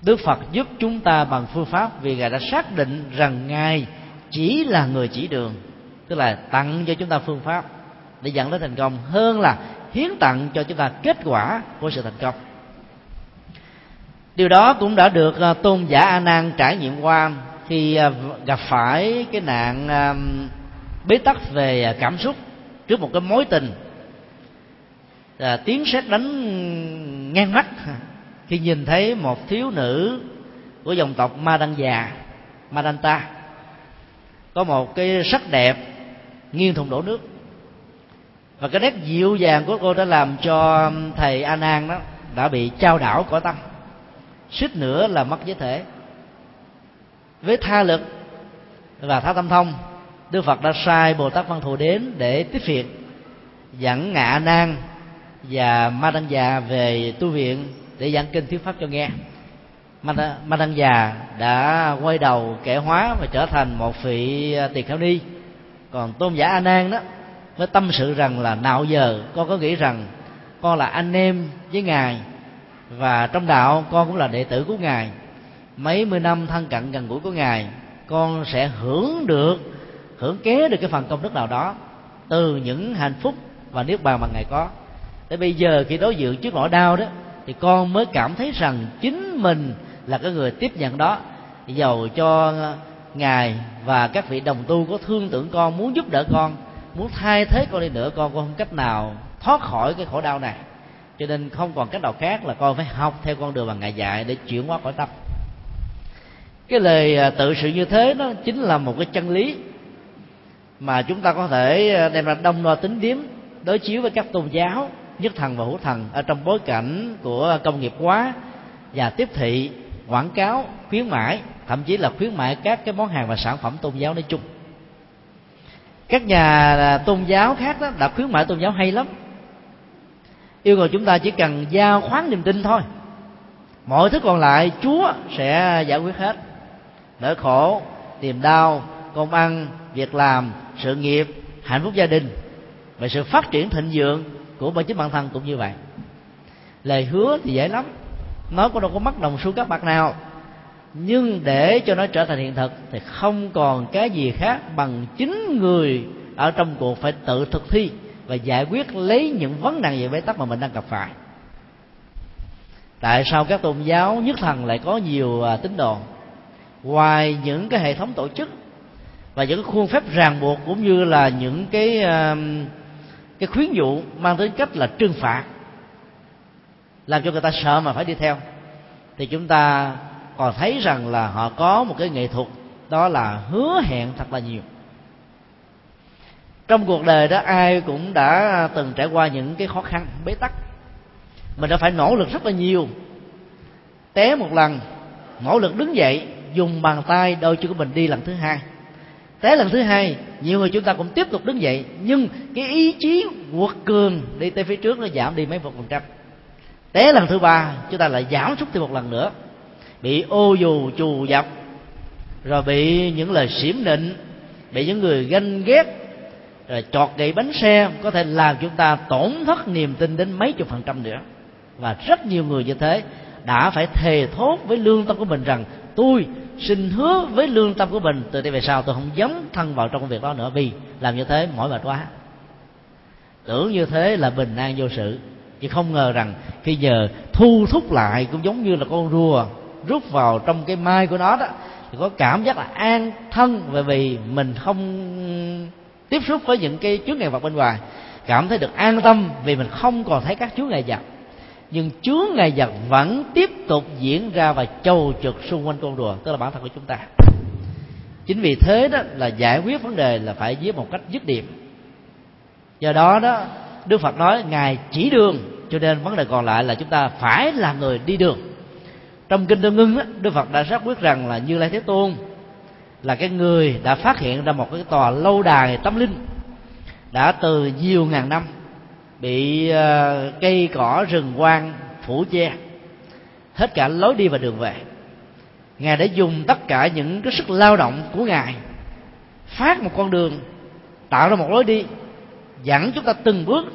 Đức Phật giúp chúng ta bằng phương pháp vì ngài đã xác định rằng ngài chỉ là người chỉ đường, tức là tặng cho chúng ta phương pháp để dẫn đến thành công hơn là hiến tặng cho chúng ta kết quả của sự thành công. Điều đó cũng đã được tôn giả A Nan trải nghiệm qua khi gặp phải cái nạn bế tắc về cảm xúc trước một cái mối tình. Tiếng sét đánh ngang mắt khi nhìn thấy một thiếu nữ của dòng tộc Ma Đăng Già, Ma Đăng Ta, có một cái sắc đẹp nghiêng thùng đổ nước. Và cái nét dịu dàng của cô đã làm cho thầy A Nan đó đã bị chao đảo cõi tâm, suýt nữa là mất giới thể. Với tha lực và tha tâm thông, Đức Phật đã sai Bồ Tát Văn Thù đến để tiếp viện, dẫn ngạ Nan và Ma Đăng Già về tu viện để giảng kinh thuyết pháp cho nghe. Ma Đăng Già đã quay đầu kẻ hóa và trở thành một vị tỳ kheo ni. Còn tôn giả A Nan đó mới tâm sự rằng là: nào giờ con có nghĩ rằng con là anh em với ngài, và trong đạo con cũng là đệ tử của ngài, mấy mươi năm thân cận gần gũi của ngài, con sẽ hưởng ké được cái phần công đức nào đó từ những hạnh phúc và niết bàn mà ngài có. Để bây giờ khi đối diện trước nỗi đau đó thì con mới cảm thấy rằng chính mình là cái người tiếp nhận đó, dầu cho ngài và các vị đồng tu có thương tưởng con, muốn giúp đỡ con, muốn thay thế con đi nữa, con không cách nào thoát khỏi cái khổ đau này. Cho nên không còn cách nào khác là con phải học theo con đường mà ngài dạy để chuyển hóa khỏi tâm. Cái lời tự sự như thế nó chính là một cái chân lý mà chúng ta có thể đem ra đông đo tính điếm, đối chiếu với các tôn giáo nhất thần và hữu thần ở trong bối cảnh của công nghiệp hóa và tiếp thị, quảng cáo, khuyến mãi, thậm chí là khuyến mãi các cái món hàng và sản phẩm tôn giáo nói chung. Các nhà tôn giáo khác đó đã khuyến mãi tôn giáo hay lắm, yêu cầu chúng ta chỉ cần giao khoán niềm tin thôi, mọi thứ còn lại Chúa sẽ giải quyết hết. Nỗi khổ, niềm đau, công ăn, việc làm, sự nghiệp, hạnh phúc gia đình và sự phát triển thịnh vượng của chính bản thân cũng như vậy. Lời hứa thì dễ lắm, nó cũng đâu có mất đồng xu các bạc nào, nhưng để cho nó trở thành hiện thực thì không còn cái gì khác bằng chính người ở trong cuộc phải tự thực thi và giải quyết lấy những vấn nạn về bế tắc mà mình đang gặp phải. Tại sao các tôn giáo nhất thần lại có nhiều tín đồ? Ngoài những cái hệ thống tổ chức và những khuôn phép ràng buộc cũng như là những cái khuyến dụ mang tính cách là trừng phạt, làm cho người ta sợ mà phải đi theo, thì chúng ta còn thấy rằng là họ có một cái nghệ thuật, đó là hứa hẹn thật là nhiều. Trong cuộc đời đó ai cũng đã từng trải qua những cái khó khăn, bế tắc. Mình đã phải nỗ lực rất là nhiều, té một lần, nỗ lực đứng dậy, dùng bàn tay, đôi chân của mình đi lần thứ hai. Té lần thứ hai, nhiều người chúng ta cũng tiếp tục đứng dậy, nhưng cái ý chí quật cường đi tới phía trước nó giảm đi mấy %. Té lần thứ ba, chúng ta lại giảm sút thêm một lần nữa, bị ô dù trù dập, rồi bị những lời xỉm nịnh, bị những người ganh ghét, rồi chọt gậy bánh xe, có thể làm chúng ta tổn thất niềm tin đến mấy chục % nữa. Và rất nhiều người như thế đã phải thề thốt với lương tâm của mình rằng: tôi xin hứa với lương tâm của mình, từ đây về sau tôi không dám thân vào trong công việc đó nữa, vì làm như thế mỏi mệt quá. Tưởng như thế là bình an vô sự, Chứ không ngờ rằng bây giờ thu thúc lại cũng giống như là con rùa rút vào trong cái mai của nó đó, thì có cảm giác là an thân, bởi vì mình không tiếp xúc với những cái chướng ngại vật bên ngoài, cảm thấy được an tâm vì mình không còn thấy các chướng ngại vật. Nhưng chướng ngại vật vẫn tiếp tục diễn ra và chầu trực xung quanh con rùa, tức là bản thân của chúng ta. Chính vì thế đó là giải quyết vấn đề là phải với một cách dứt điểm. Do đó đó Đức Phật nói Ngài chỉ đường, cho nên vấn đề còn lại là chúng ta phải là người đi đường. Trong Kinh Tương Ưng, Đức Phật đã xác quyết rằng là Như Lai Thế Tôn là cái người đã phát hiện ra một cái tòa lâu đài tâm linh đã từ nhiều ngàn năm bị cây cỏ rừng hoang phủ che hết cả lối đi và đường về. Ngài đã dùng tất cả những cái sức lao động của Ngài phát một con đường, tạo ra một lối đi, dẫn chúng ta từng bước,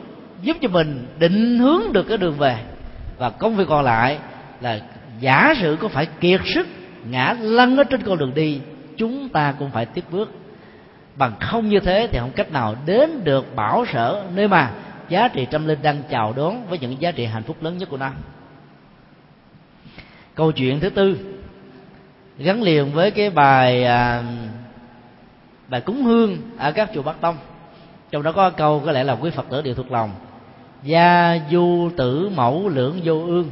giúp cho mình định hướng được cái đường về. Và công việc còn lại là giả sử có phải kiệt sức ngã lăn ở trên con đường đi, chúng ta cũng phải tiếp bước. Bằng không như thế thì không cách nào đến được bảo sở, nơi mà giá trị tâm linh đang chào đón với những giá trị hạnh phúc lớn nhất của nó. Câu chuyện thứ tư gắn liền với cái bài cúng hương ở các chùa Bắc Tông. Trong đó có câu có lẽ là quý Phật tử đều thuộc lòng: Gia Du Tử Mẫu Lưỡng Vô Ương.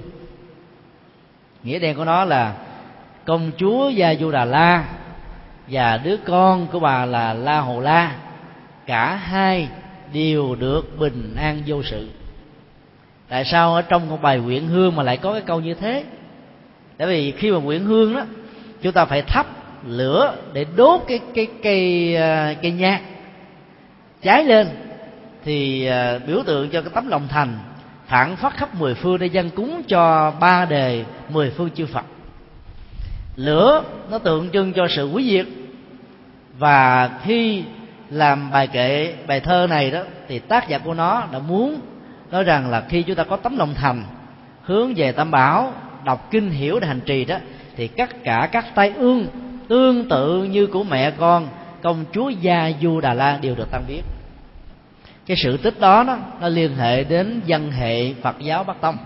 Nghĩa đen của nó là công chúa Gia Du Đà La và đứa con của bà là La-hầu-la, cả hai đều được bình an vô sự. Tại sao ở trong một bài nguyện hương mà lại có cái câu như thế? Tại vì khi mà nguyện hương đó, chúng ta phải thắp lửa để đốt cái nhang cháy lên, thì biểu tượng cho cái tấm lòng thành phản phát khắp mười phương để dâng cúng cho ba đề mười phương chư Phật. Lửa nó tượng trưng cho sự quý diệt, và khi làm bài thơ này đó thì tác giả của nó đã muốn nói rằng là khi chúng ta có tấm lòng thành hướng về Tam Bảo, đọc kinh hiểu để hành trì đó, thì tất cả các tai ương tương tự như của mẹ con công chúa Gia Du Đà La đều được tăng biết. Cái sự tích đó nó liên hệ đến văn hệ Phật giáo Bắc Tông.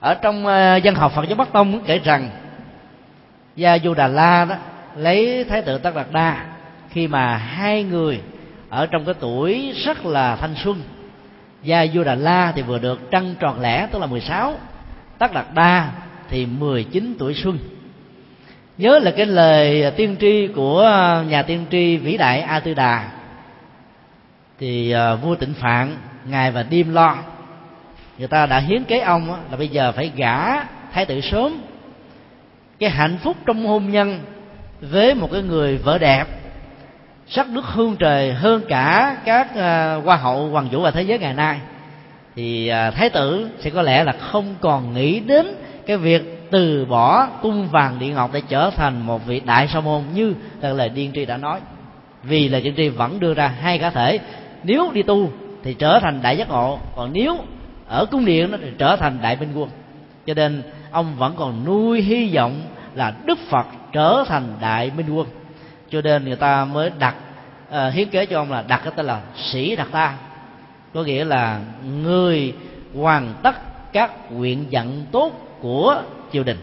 Ở trong văn học Phật giáo Bắc Tông kể rằng Gia Du Đà La đó lấy Thái tử Tất-đạt-đa khi mà hai người ở trong cái tuổi rất là thanh xuân. Gia Du Đà La thì vừa được trăng tròn lẻ, tức là 16, Tất-đạt-đa thì 19 tuổi xuân. Nhớ là cái lời tiên tri của nhà tiên tri vĩ đại A Tư Đà, thì vua Tịnh Phạn ngày và đêm lo, người ta đã hiến kế ông là bây giờ phải gả thái tử sớm, cái hạnh phúc trong hôn nhân với một cái người vợ đẹp sắc nước hương trời hơn cả các hoa hậu hoàng vũ và thế giới ngày nay, thì thái tử sẽ có lẽ là không còn nghĩ đến cái việc từ bỏ cung vàng địa ngọc để trở thành một vị đại sa môn như lời tiên tri đã nói. Vì lời tiên tri vẫn đưa ra hai khả thể: nếu đi tu thì trở thành đại giác ngộ, còn nếu ở cung điện thì trở thành đại minh quân. Cho nên ông vẫn còn nuôi hy vọng là Đức Phật trở thành đại minh quân, cho nên người ta mới đặt hiến kế cho ông là đặt cái tên là Sĩ Đạt Ta, có nghĩa là người hoàn tất các nguyện vọng tốt của triều đình.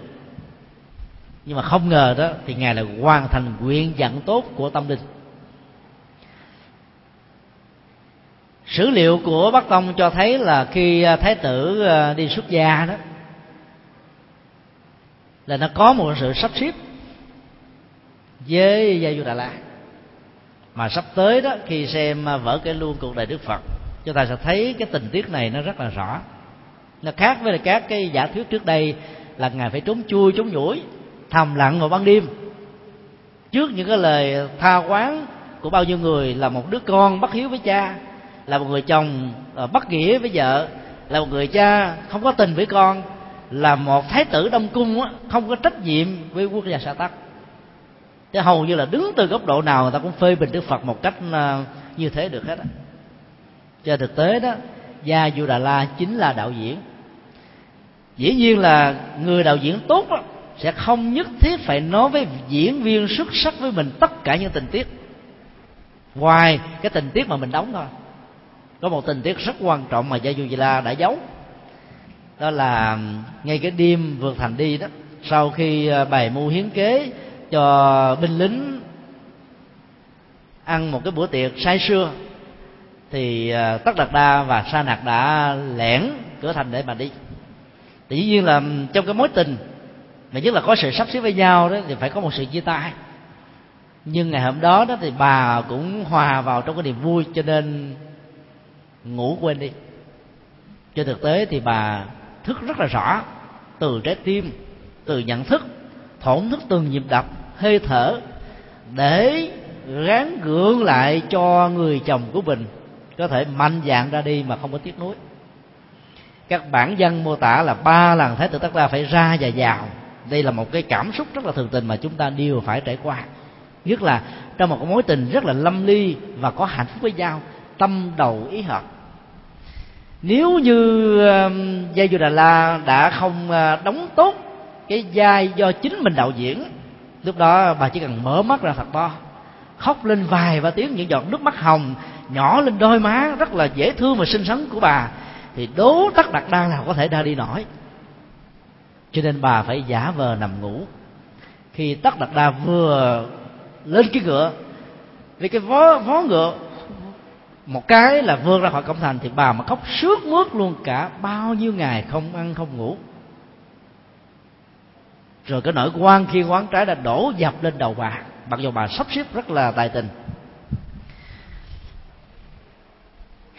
Nhưng mà không ngờ đó thì Ngài là hoàn thành nguyện vọng tốt của tâm linh. Sử liệu của Bắc Tông cho thấy là khi thái tử đi xuất gia đó là nó có một sự sắp xếp với Gia Du Đà La. Mà sắp tới đó, khi xem vở kể luôn cuộc đời Đức Phật, chúng ta sẽ thấy cái tình tiết này nó rất là rõ. Nó khác với là các cái giả thuyết trước đây là Ngài phải trốn chui trốn nhủi, thầm lặng vào ban đêm, trước những cái lời tha quán của bao nhiêu người, là một đứa con bất hiếu với cha, là một người chồng bất nghĩa với vợ, là một người cha không có tình với con, là một thái tử đông cung không có trách nhiệm với quốc gia xã tắc. Thế hầu như là đứng từ góc độ nào người ta cũng phê bình Đức Phật một cách như thế được hết. Cho thực tế đó, Gia Du Đà La chính là đạo diễn. Dĩ nhiên là người đạo diễn tốt đó, sẽ không nhất thiết phải nói với diễn viên xuất sắc với mình tất cả những tình tiết, ngoài cái tình tiết mà mình đóng thôi. Có một tình tiết rất quan trọng mà Gia Du Đà La đã giấu. Đó là ngay cái đêm vượt thành đi đó, sau khi bày mưu hiến kế cho binh lính ăn một cái bữa tiệc say sưa, thì Tất-đạt-đa và Sa Nạc đã lẻn cửa thành để mà đi. Tự nhiên là trong cái mối tình mà nhất là có sự sắp xếp với nhau đó thì phải có một sự chia tay. Nhưng ngày hôm đó đó thì bà cũng hòa vào trong cái niềm vui, cho nên ngủ quên đi. Trên thực tế thì bà thức rất là rõ, từ trái tim, từ nhận thức, thổn thức từng nhịp đập, hơi thở, để gắng gượng lại cho người chồng của mình có thể mạnh dạn ra đi mà không có tiếc nuối. Các bản văn mô tả là 3 lần Thái tử Tất-đạt-đa phải ra và vào. Đây là một cái cảm xúc rất là thường tình mà chúng ta đều phải trải qua, nhất là trong một mối tình rất là lâm ly và có hạnh phúc với nhau, tâm đầu ý hợp. Nếu như Gia Du Đà La đã không đóng tốt cái vai do chính mình đạo diễn, lúc đó bà chỉ cần mở mắt ra thật to, khóc lên vài tiếng, những giọt nước mắt hồng nhỏ lên đôi má rất là dễ thương và xinh xắn của bà, thì đố Tất-đạt-đa nào có thể ra đi nổi. Cho nên bà phải giả vờ nằm ngủ. Khi Tất-đạt-đa vừa lên cái ngựa với cái vó ngựa một cái là vươn ra khỏi cổng thành, thì bà mà khóc sướt mướt luôn cả bao nhiêu ngày không ăn không ngủ. Rồi cái nỗi quan khi quán trái đã đổ dập lên đầu bà, mặc dù bà sắp xếp rất là tài tình.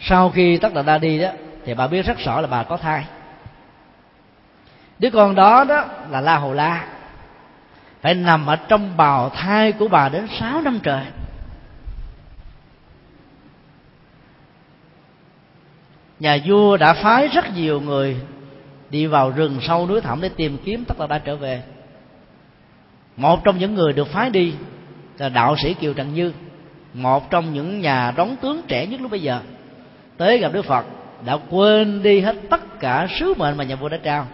Sau khi Tất-đạt-đa đi đó thì bà biết rất rõ là bà có thai. Đứa con đó đó là La-hầu-la, phải nằm ở trong bào thai của bà đến 6 năm trời. Nhà vua đã phái rất nhiều người đi vào rừng sâu núi thẳm để tìm kiếm Tất-đạt-đa trở về. Một trong những người được phái đi là đạo sĩ Kiều Trần Như, một trong những nhà đóng tướng trẻ nhất lúc bây giờ, tới gặp Đức Phật đã quên đi hết tất cả sứ mệnh mà nhà vua đã trao.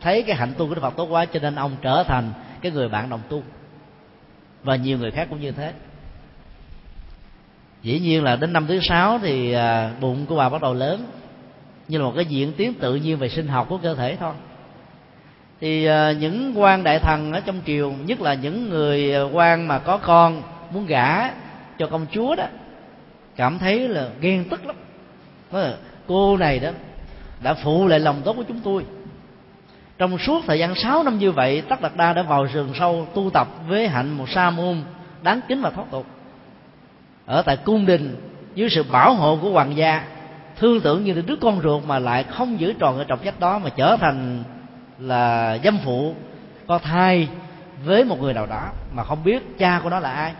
Thấy cái hạnh tu của Đức Phật tốt quá cho nên ông trở thành cái người bạn đồng tu, và nhiều người khác cũng như thế. Dĩ nhiên là đến năm thứ 6 thì bụng của bà bắt đầu lớn, như là một cái diễn tiến tự nhiên về sinh học của cơ thể thôi. Thì những quan đại thần ở trong triều, nhất là những người quan mà có con muốn gả cho công chúa đó, cảm thấy là ghen tức lắm. Cô này đó đã phụ lại lòng tốt của chúng tôi. Trong suốt thời gian 6 năm như vậy, Tất-đạt-đa đã vào rừng sâu tu tập với hạnh một sa môn đáng kính và thoát tục. Ở tại cung đình dưới sự bảo hộ của hoàng gia, thương tưởng như là đứa con ruột mà lại không giữ tròn cái trọng trách đó, mà trở thành là dâm phụ có thai với một người nào đó mà không biết cha của nó là ai.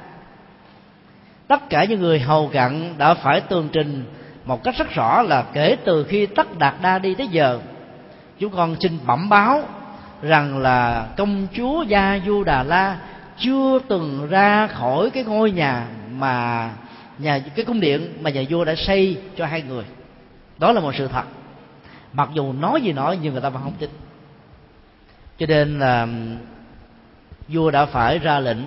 Tất cả những người hầu cận đã phải tường trình một cách rất rõ là kể từ khi Tất-đạt-đa đi tới giờ, chúng con xin bẩm báo rằng là công chúa Gia Du Đà La chưa từng ra khỏi cái ngôi nhà mà cái cung điện mà nhà vua đã xây cho hai người. Đó là một sự thật, mặc dù nói gì nói nhưng người ta vẫn không tin. Cho nên là vua đã phải ra lệnh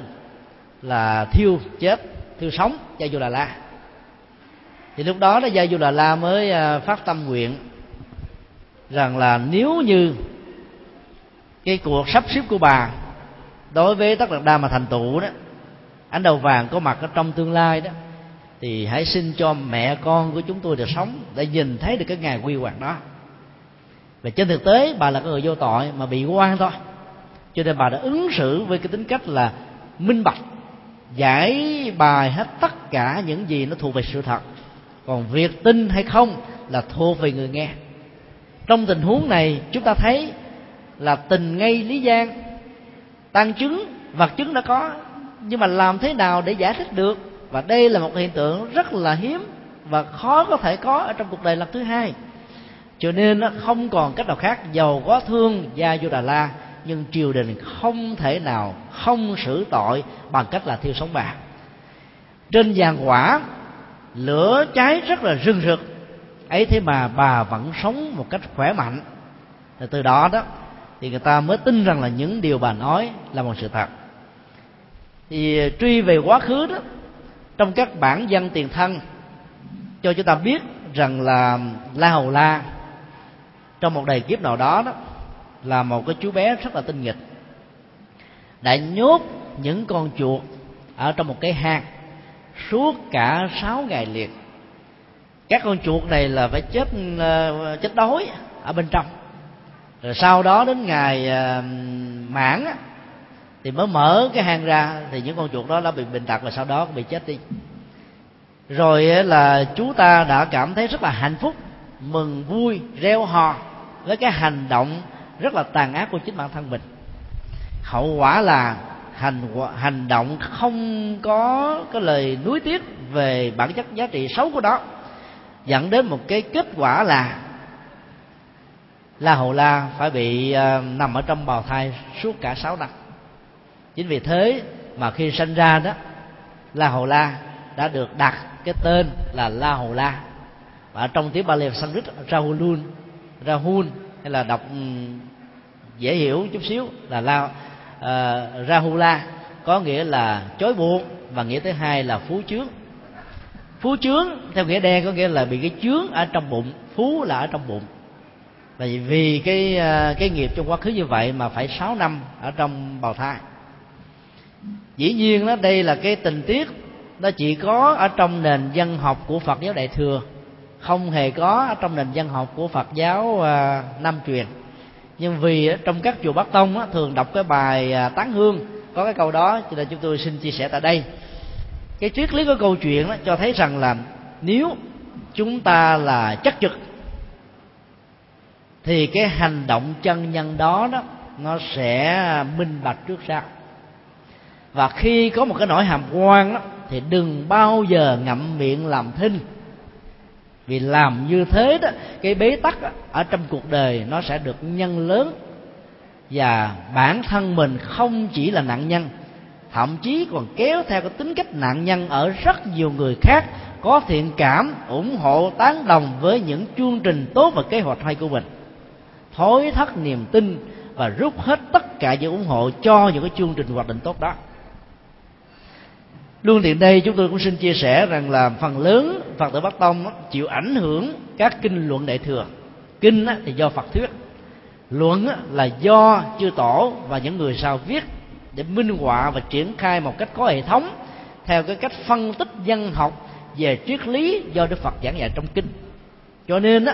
là thiêu chết, thiêu sống Gia Du Đà La. Thì lúc đó Gia Du Đà La mới phát tâm nguyện rằng là nếu như cái cuộc sắp xếp của bà đối với Tất-đạt-đa mà thành tựu đó, ánh đầu vàng có mặt ở trong tương lai đó, thì hãy xin cho mẹ con của chúng tôi được sống để nhìn thấy được cái ngày quy hoạch đó. Và trên thực tế bà là người vô tội mà bị oan thôi, cho nên bà đã ứng xử với cái tính cách là minh bạch, giải bài hết tất cả những gì nó thuộc về sự thật, còn việc tin hay không là thuộc về người nghe. Trong tình huống này chúng ta thấy là tình ngay lý gian, tăng chứng vật chứng đã có, nhưng mà làm thế nào để giải thích được? Và đây là một hiện tượng rất là hiếm và khó có thể có ở trong cuộc đời lần thứ hai. Cho nên nó không còn cách nào khác, dầu có thương Gia Du Đà La nhưng triều đình không thể nào không xử tội bằng cách là thiêu sống bà. Trên giàn hỏa lửa cháy rất là rừng rực, ấy thế mà bà vẫn sống một cách khỏe mạnh. Rồi từ đó đó thì người ta mới tin rằng là những điều bà nói là một sự thật. Thì truy về quá khứ đó, trong các bản văn tiền thân cho chúng ta biết rằng là La-hầu-la trong một đời kiếp nào đó, đó là một cái chú bé rất là tinh nghịch, đã nhốt những con chuột ở trong một cái hang suốt cả 6 ngày liền. Các con chuột này là phải chết đói ở bên trong, rồi sau đó đến ngày mãn thì mới mở cái hang ra, thì những con chuột đó đã bị bệnh tật và sau đó cũng bị chết đi. Rồi là chú ta đã cảm thấy rất là hạnh phúc, mừng vui, reo hò với cái hành động rất là tàn ác của chính bản thân mình. Hậu quả là hành động không có lời nuối tiếc về bản chất giá trị xấu của nó, dẫn đến một cái kết quả là La-hầu-la phải bị nằm ở trong bào thai suốt cả 6 năm. Chính vì thế mà khi sanh ra đó, La-hầu-la đã được đặt cái tên là La-hầu-la, và trong tiếng Pali Sanskrit Rahul hay là đọc dễ hiểu chút xíu là Rahula, có nghĩa là chối buộc, và nghĩa thứ hai là phú chướng. Phú chướng theo nghĩa đen có nghĩa là bị cái chướng ở trong bụng, phú là ở trong bụng. Vì cái nghiệp trong quá khứ như vậy mà phải 6 năm ở trong bào thai. Dĩ nhiên đó, đây là cái tình tiết nó chỉ có ở trong nền văn học của Phật giáo Đại Thừa, không hề có ở trong nền văn học của Phật giáo Nam truyền. Nhưng vì trong các chùa Bắc Tông á, thường đọc cái bài Tán Hương có cái câu đó, cho nên chúng tôi xin chia sẻ tại đây. Cái triết lý của câu chuyện đó cho thấy rằng là nếu chúng ta là chắc trực thì cái hành động chân nhân đó, đó nó sẽ minh bạch trước sau. Và khi có một cái nỗi hàm oan đó thì đừng bao giờ ngậm miệng làm thinh, vì làm như thế đó, cái bế tắc đó, ở trong cuộc đời nó sẽ được nhân lớn, và bản thân mình không chỉ là nạn nhân, thậm chí còn kéo theo cái tính cách nạn nhân ở rất nhiều người khác có thiện cảm, ủng hộ, tán đồng với những chương trình tốt và kế hoạch hay của mình, thối thất niềm tin và rút hết tất cả những ủng hộ cho những cái chương trình hoạt định tốt đó. Luôn tiện đây chúng tôi cũng xin chia sẻ rằng là phần lớn Phật tử Bắc Tông chịu ảnh hưởng các kinh luận Đại Thừa. Kinh thì do Phật thuyết, luận là do chư tổ và những người sau viết để minh họa và triển khai một cách có hệ thống theo cái cách phân tích văn học về triết lý do Đức Phật giảng dạy trong kinh. Cho nên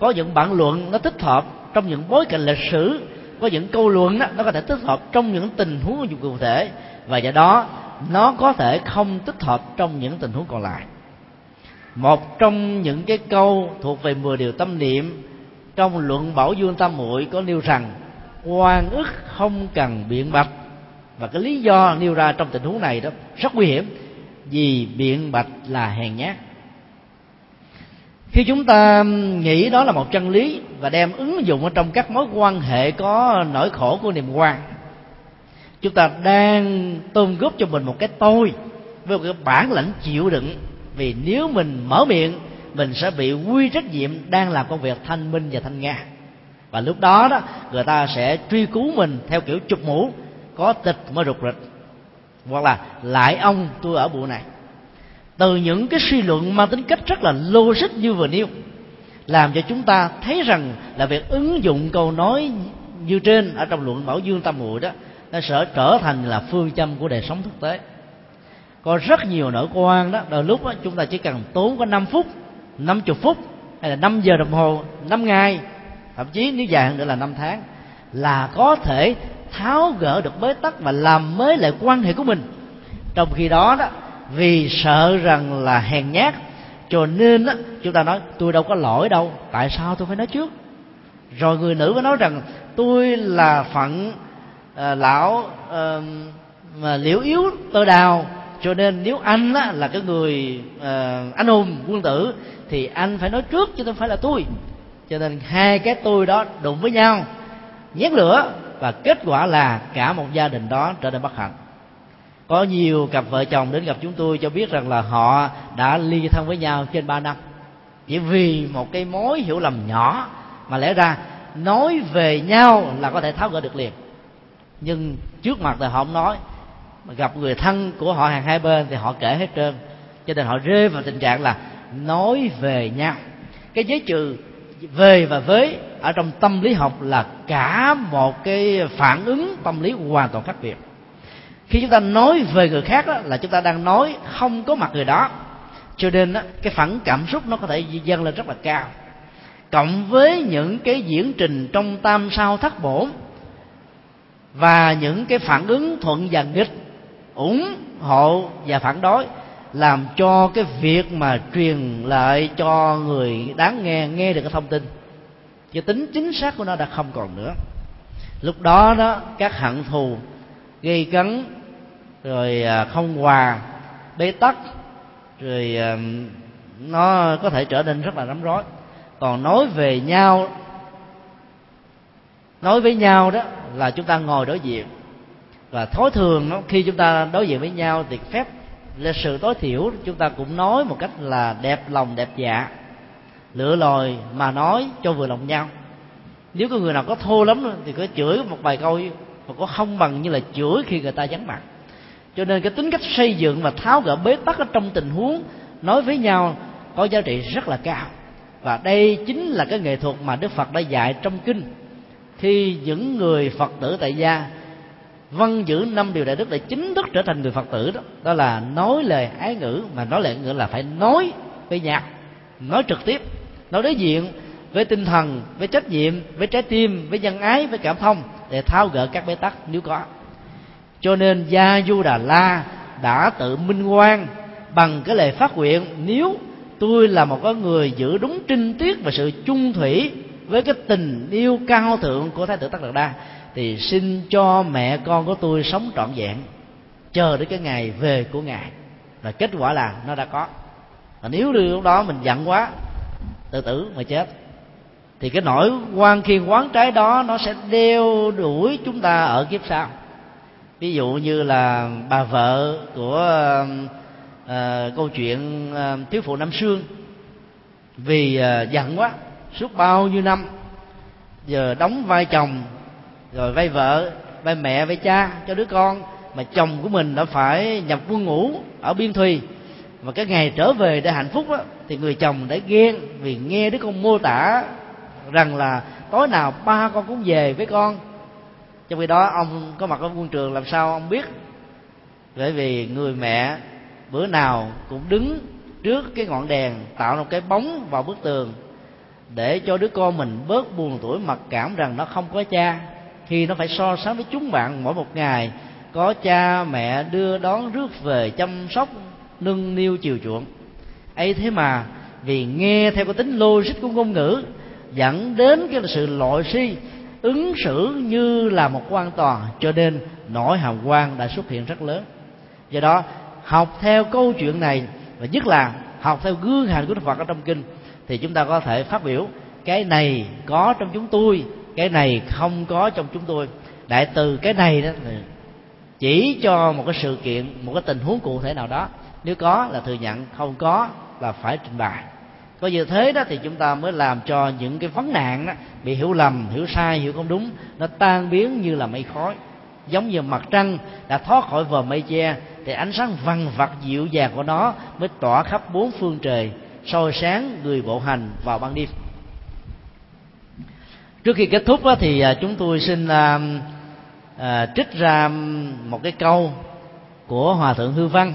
có những bản luận nó tích hợp trong những bối cảnh lịch sử, có những câu luận nó có thể tích hợp trong những tình huống cụ thể, và do đó nó có thể không tích hợp trong những tình huống còn lại. Một trong những cái câu thuộc về 10 điều tâm niệm trong Luận Bảo Dương Tam Muội có nêu rằng oan ức không cần biện bạch, và cái lý do nêu ra trong tình huống này đó rất nguy hiểm, vì biện bạch là hèn nhát. Khi chúng ta nghĩ đó là một chân lý và đem ứng dụng ở trong các mối quan hệ có nỗi khổ của niềm oan, chúng ta đang tôn góp cho mình một cái tôi với một cái bản lãnh chịu đựng, vì nếu mình mở miệng mình sẽ bị quy trách nhiệm đang làm công việc thanh minh và thanh nga, và lúc đó đó người ta sẽ truy cứu mình theo kiểu chụp mũ, có tịch mới rụt rịch, hoặc là lại ông tôi ở bộ này. Từ những cái suy luận mang tính cách rất là logic như vừa nêu, làm cho chúng ta thấy rằng là việc ứng dụng câu nói như trên ở trong Luận Bảo Dương Tam Muội đó, nó sẽ trở thành là phương châm của đời sống thực tế. Có rất nhiều nỗi oan đó, đôi lúc đó, chúng ta chỉ cần tốn có 5 phút, 50 phút hay là 5 giờ đồng hồ, 5 ngày, thậm chí nếu dài hơn nữa là 5 tháng là có thể tháo gỡ được bế tắc và làm mới lại quan hệ của mình. Trong khi đó đó, vì sợ rằng là hèn nhát cho nên đó, chúng ta nói tôi đâu có lỗi đâu, tại sao tôi phải nói trước? Rồi người nữ mới nói rằng tôi là phận lão Liễu Yếu Tơ Đào, cho nên nếu anh á, là cái người anh hùng quân tử thì anh phải nói trước chứ không phải là tôi. Cho nên hai cái tôi đó đụng với nhau, nhét lửa, và kết quả là cả một gia đình đó trở nên bất hạnh. Có nhiều cặp vợ chồng đến gặp chúng tôi cho biết rằng là họ đã ly thân với nhau trên 3 năm, chỉ vì một cái mối hiểu lầm nhỏ mà lẽ ra nói về nhau là có thể tháo gỡ được liền, nhưng trước mặt thì họ không nói, mà gặp người thân của họ hàng hai bên thì họ kể hết trơn, cho nên họ rơi vào tình trạng là nói về nhau. Cái giới trừ về và với ở trong tâm lý học là cả một cái phản ứng tâm lý hoàn toàn khác biệt. Khi chúng ta nói về người khác đó, là chúng ta đang nói không có mặt người đó, cho nên đó, cái phản cảm xúc nó có thể dâng lên rất là cao, cộng với những cái diễn trình trong tam sao thất bổn và những cái phản ứng thuận và nghịch, ủng hộ và phản đối, làm cho cái việc mà truyền lại cho người đáng nghe nghe được cái thông tin, cái tính chính xác của nó đã không còn nữa. Lúc đó đó, các hận thù gây cấn, rồi không hòa, bế tắc, rồi nó có thể trở nên rất là rắm rối. Còn nói về nhau, nói với nhau đó là chúng ta ngồi đối diện. Và thói thường đó, khi chúng ta đối diện với nhau thì phép lịch sự tối thiểu chúng ta cũng nói một cách là đẹp lòng đẹp dạ, lựa lời mà nói cho vừa lòng nhau. Nếu có người nào có thô lắm thì cứ chửi một vài câu, mà có không bằng như là chửi khi người ta vắng mặt. Cho nên cái tính cách xây dựng và tháo gỡ bế tắc ở trong tình huống nói với nhau có giá trị rất là cao. Và đây chính là cái nghệ thuật mà Đức Phật đã dạy trong kinh, khi những người Phật tử tại gia vâng giữ 5 điều đại đức để chính thức trở thành người Phật tử đó, đó là nói lời ái ngữ. Mà nói lời ngữ là phải nói với nhau, nói trực tiếp, nói đối diện, với tinh thần, với trách nhiệm, với trái tim, với nhân ái, với cảm thông, để tháo gỡ các bế tắc nếu có. Cho nên Gia Du Đà La đã tự minh oan bằng cái lời phát nguyện: nếu tôi là một cái người giữ đúng trinh tiết và sự chung thủy với cái tình yêu cao thượng của Thái tử Tất-đạt-đa, thì xin cho mẹ con của tôi sống trọn vẹn, chờ đến cái ngày về của Ngài. Và kết quả là nó đã có. Và nếu lúc đó mình giận quá, tự tử mà chết, thì cái nỗi oan khiên oán trái đó nó sẽ đeo đuổi chúng ta ở kiếp sau. Ví dụ như là bà vợ của câu chuyện thiếu phụ Nam Sương, vì giận quá suốt bao nhiêu năm, giờ đóng vai chồng, rồi vai vợ, vai mẹ, vai cha cho đứa con, mà chồng của mình đã phải nhập quân ngũ ở Biên Thùy. Và cái ngày trở về để hạnh phúc đó, thì người chồng đã ghen vì nghe đứa con mô tả rằng là tối nào ba con cũng về với con, trong khi đó ông có mặt ở quân trường làm sao ông biết. Bởi vì người mẹ bữa nào cũng đứng trước cái ngọn đèn tạo một cái bóng vào bức tường để cho đứa con mình bớt buồn tủi mặc cảm rằng nó không có cha, khi nó phải so sánh với chúng bạn mỗi một ngày có cha mẹ đưa đón rước về, chăm sóc nâng niu chiều chuộng ấy. Thế mà vì nghe theo cái tính logic của ngôn ngữ, dẫn đến cái sự loại suy ứng xử như là một quan toàn, cho nên nỗi hàm oan đã xuất hiện rất lớn. Do đó học theo câu chuyện này, và nhất là học theo gương hành của Đức Phật ở trong kinh, thì chúng ta có thể phát biểu: cái này có trong chúng tôi, cái này không có trong chúng tôi. Đại từ cái này đó chỉ cho một cái sự kiện, một cái tình huống cụ thể nào đó, nếu có là thừa nhận, không có là phải trình bày. Có như thế đó thì chúng ta mới làm cho những cái vấn nạn đó bị hiểu lầm, hiểu sai, hiểu không đúng, nó tan biến như là mây khói. Giống như mặt trăng đã thoát khỏi vòm mây che, thì ánh sáng vằn vặt dịu dàng của nó mới tỏa khắp 4 phương trời, soi sáng người bộ hành vào ban đêm. Trước khi kết thúc thì chúng tôi xin trích ra một cái câu của Hòa Thượng Hư Văn,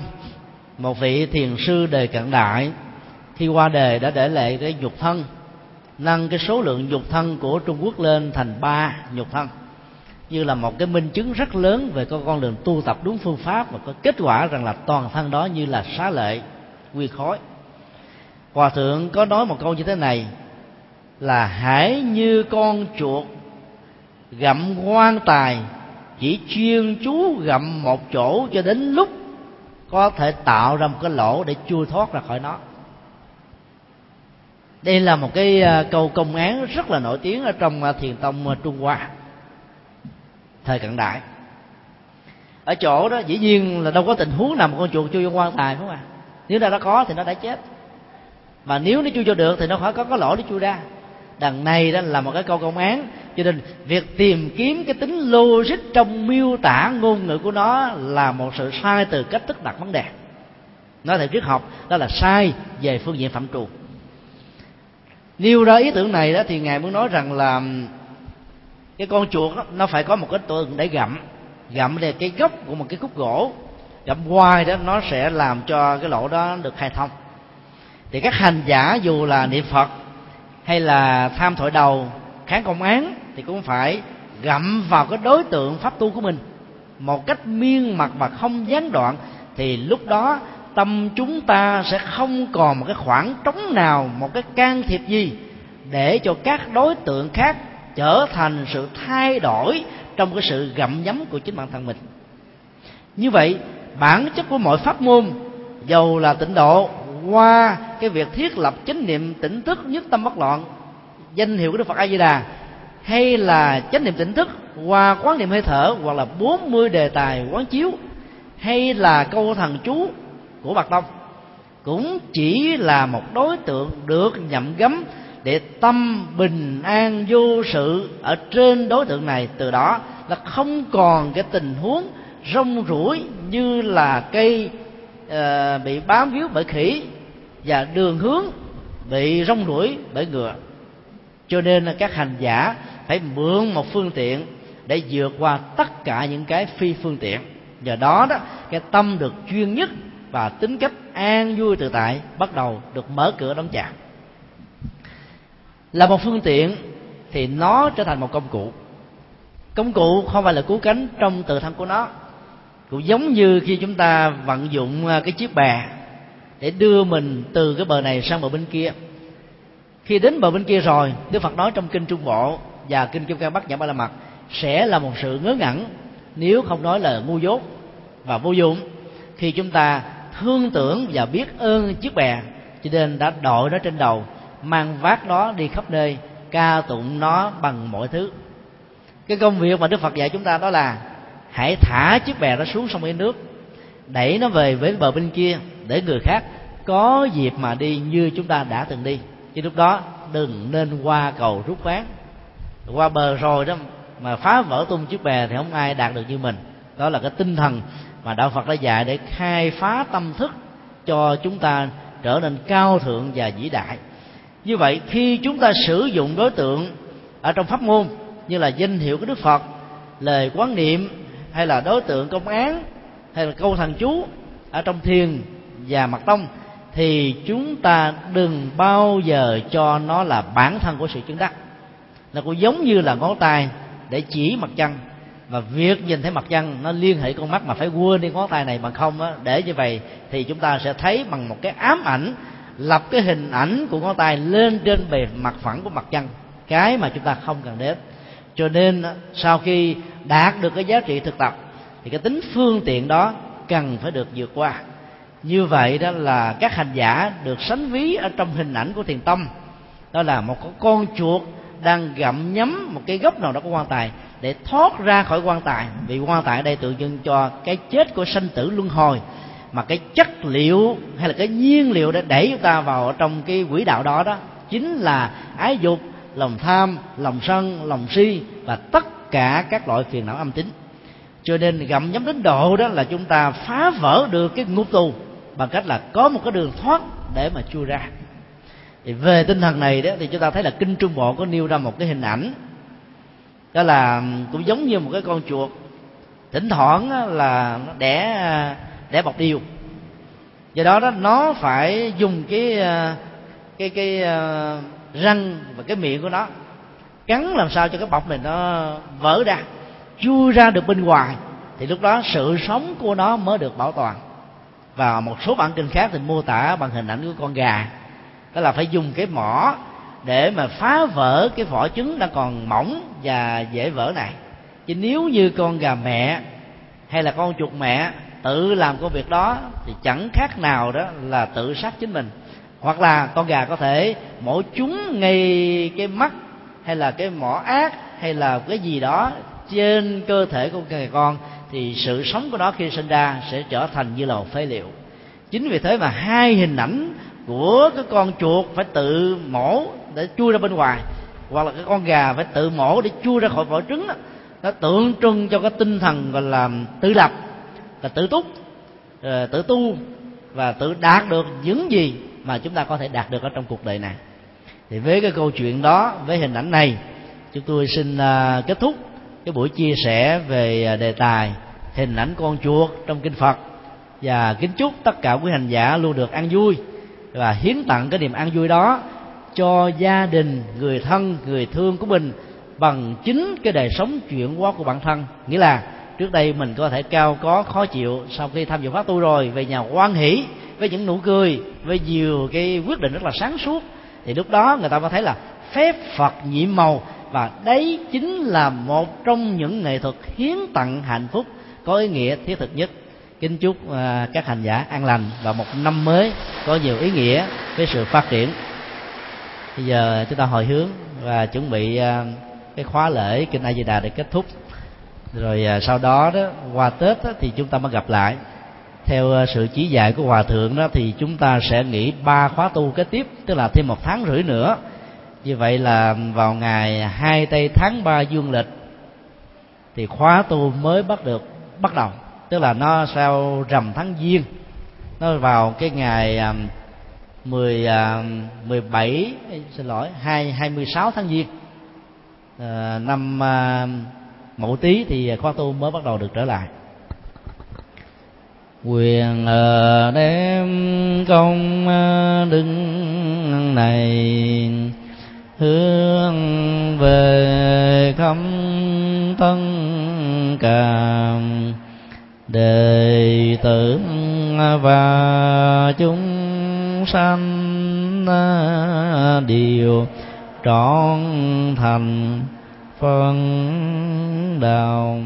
một vị thiền sư đời cận đại. Khi qua đời đã để lại cái nhục thân, nâng cái số lượng nhục thân của Trung Quốc lên thành 3 nhục thân, như là một cái minh chứng rất lớn về con đường tu tập đúng phương pháp, và có kết quả rằng là toàn thân đó như là xá lợi quy khối. Hòa Thượng có nói một câu như thế này là: hãy như con chuột gặm quan tài, chỉ chuyên chú gặm một chỗ cho đến lúc có thể tạo ra một cái lỗ để chui thoát ra khỏi nó. Đây là một cái câu công án rất là nổi tiếng ở trong thiền tông Trung Hoa thời cận đại. Ở chỗ đó dĩ nhiên là đâu có tình huống nào một con chuột chui vô quan tài, đúng không ạ? Nếu đã có thì nó đã chết, mà nếu nó chui vô được thì nó phải có cái lỗ để chui ra. Đằng này đó là một cái câu công án, cho nên việc tìm kiếm cái tính logic trong miêu tả ngôn ngữ của nó là một sự sai từ cách thức đặt vấn đề. Nói theo triết học, đó là sai về phương diện phạm trù. nêu ra ý tưởng này đó thì ngài muốn nói rằng là cái con chuột đó, nó phải có một cái tượng để gặm lên cái gốc của một cái khúc gỗ, gặm hoài đó nó sẽ làm cho cái lỗ đó được khai thông. Thì các hành giả dù là niệm Phật hay là tham thổi đầu, kháng công án thì cũng phải gặm vào cái đối tượng pháp tu của mình một cách miên mật và không gián đoạn, thì lúc đó tâm chúng ta sẽ không còn một cái khoảng trống nào, một cái can thiệp gì để cho các đối tượng khác trở thành sự thay đổi trong cái sự gặm nhấm của chính bản thân mình. Như vậy, bản chất của mọi pháp môn, dầu là tịnh độ, qua cái việc thiết lập chánh niệm tỉnh thức nhất tâm bất loạn, danh hiệu của Đức Phật A Di Đà, hay là chánh niệm tỉnh thức qua quán niệm hơi thở, hoặc là 40 đề tài quán chiếu, hay là câu thần chú của Bạc Tông, cũng chỉ là một đối tượng được nhậm gấm để tâm bình an vô sự ở trên đối tượng này. Từ đó là không còn cái tình huống rong ruổi như là cây bị bám víu bởi khỉ và đường hướng bị rong ruổi bởi ngựa. Cho nên là các hành giả phải mượn một phương tiện để vượt qua tất cả những cái phi phương tiện. Nhờ đó đó, cái tâm được chuyên nhất và tính cách an vui tự tại bắt đầu được mở cửa đón chào. Là một phương tiện thì nó trở thành một công cụ. Công cụ không phải là cứu cánh trong tự thân của nó. Cũng giống như khi chúng ta vận dụng cái chiếc bè để đưa mình từ cái bờ này sang bờ bên kia. Khi đến bờ bên kia rồi, Đức Phật nói trong Kinh Trung Bộ và Kinh Kim Cang Bát Nhã Ba La Mật sẽ là một sự ngớ ngẩn, nếu không nói là ngu dốt và vô dụng, khi chúng ta thương tưởng và biết ơn chiếc bè, cho nên đã đội nó trên đầu, mang vác nó đi khắp nơi, ca tụng nó bằng mọi thứ. Cái công việc mà Đức Phật dạy chúng ta đó là hãy thả chiếc bè đó xuống sông hay nước, đẩy nó về với bờ bên kia để người khác có dịp mà đi như chúng ta đã từng đi. Chứ lúc đó đừng nên qua cầu rút ván, qua bờ rồi đó mà phá vỡ tung chiếc bè thì không ai đạt được như mình. Đó là cái tinh thần mà đạo Phật đã dạy để khai phá tâm thức cho chúng ta trở nên cao thượng và vĩ đại. Như vậy, khi chúng ta sử dụng đối tượng ở trong pháp môn như là danh hiệu của Đức Phật, lời quán niệm, hay là đối tượng công án, hay là câu thần chú ở trong thiền và mật tông, thì chúng ta đừng bao giờ cho nó là bản thân của sự chứng đắc. Nó cũng giống như là ngón tay để chỉ mặt trăng, và việc nhìn thấy mặt trăng nó liên hệ con mắt, mà phải quên đi ngón tay này bằng không đó. Để như vậy thì chúng ta sẽ thấy bằng một cái ám ảnh, lập cái hình ảnh của ngón tay lên trên bề mặt phẳng của mặt trăng, cái mà chúng ta không cần đến. Cho nên sau khi đạt được cái giá trị thực tập thì cái tính phương tiện đó cần phải được vượt qua. Như vậy đó là các hành giả được sánh ví ở trong hình ảnh của thiền tông, đó là một con chuột đang gặm nhấm một cái gốc nào đó của quan tài để thoát ra khỏi quan tài, vì quan tài ở đây tượng trưng cho cái chết của sanh tử luân hồi, mà cái chất liệu hay là cái nhiên liệu để đẩy chúng ta vào trong cái quỹ đạo đó đó chính là ái dục, lòng tham, lòng sân, lòng si và tất cả các loại phiền não âm tính. Cho nên gặm nhấm đến độ đó là chúng ta phá vỡ được cái ngục tù bằng cách là có một cái đường thoát để mà chui ra. Thì về tinh thần này đó thì chúng ta thấy là Kinh Trung Bộ có nêu ra một cái hình ảnh, đó là cũng giống như một cái con chuột, thỉnh thoảng là nó đẻ bọc điều, do đó đó nó phải dùng cái răng và cái miệng của nó cắn làm sao cho cái bọc này nó vỡ ra, chui ra được bên ngoài, thì lúc đó sự sống của nó mới được bảo toàn. Và một số bản kinh khác thì mô tả bằng hình ảnh của con gà, đó là phải dùng cái mỏ để mà phá vỡ cái vỏ trứng đang còn mỏng và dễ vỡ này. Chứ nếu như con gà mẹ hay là con chuột mẹ tự làm công việc đó thì chẳng khác nào đó là tự sát chính mình. Hoặc là con gà có thể mổ trúng ngay cái mắt hay là cái mỏ ác hay là cái gì đó trên cơ thể của gà con, thì sự sống của nó khi sinh ra sẽ trở thành như là một phế liệu. Chính vì thế mà hai hình ảnh của cái con chuột phải tự mổ để chui ra bên ngoài, hoặc là cái con gà phải tự mổ để chui ra khỏi vỏ trứng đó, nó tượng trưng cho cái tinh thần gọi là tự lập, là tự túc, tự tu và tự đạt được những gì mà chúng ta có thể đạt được ở trong cuộc đời này. Thì với cái câu chuyện đó, với hình ảnh này, chúng tôi xin kết thúc cái buổi chia sẻ về đề tài hình ảnh con chuột trong kinh Phật, và kính chúc tất cả quý hành giả luôn được ăn vui và hiến tặng cái niềm ăn vui đó cho gia đình, người thân, người thương của mình bằng chính cái đời sống chuyển hóa của bản thân. Nghĩa là trước đây mình có thể cao có khó chịu, sau khi tham dự pháp tu rồi về nhà hoan hỷ với những nụ cười, với nhiều cái quyết định rất là sáng suốt, thì lúc đó người ta mới thấy là phép Phật nhiệm màu, và đấy chính là một trong những nghệ thuật hiến tặng hạnh phúc có ý nghĩa thiết thực nhất. Kính chúc các hành giả an lành và một năm mới có nhiều ý nghĩa với sự phát triển. Bây giờ chúng ta hồi hướng và chuẩn bị cái khóa lễ Kinh A Di Đà để kết thúc. Rồi sau đó, qua Tết thì chúng ta mới gặp lại. Theo sự chỉ dạy của Hòa Thượng đó, thì chúng ta sẽ nghỉ 3 khóa tu kế tiếp, tức là thêm 1,5 tháng nữa. Như vậy là vào ngày 2 Tây tháng 3 dương lịch thì khóa tu mới bắt đầu. Tức là nó sau rằm tháng Giêng, nó vào cái ngày 26 tháng Giêng năm Mậu Tý thì khóa tu mới bắt đầu được trở lại. Quyền đem công đứng này hướng về khắp tân cảm, đệ tử và chúng sanh đều trọn thành phân đạo.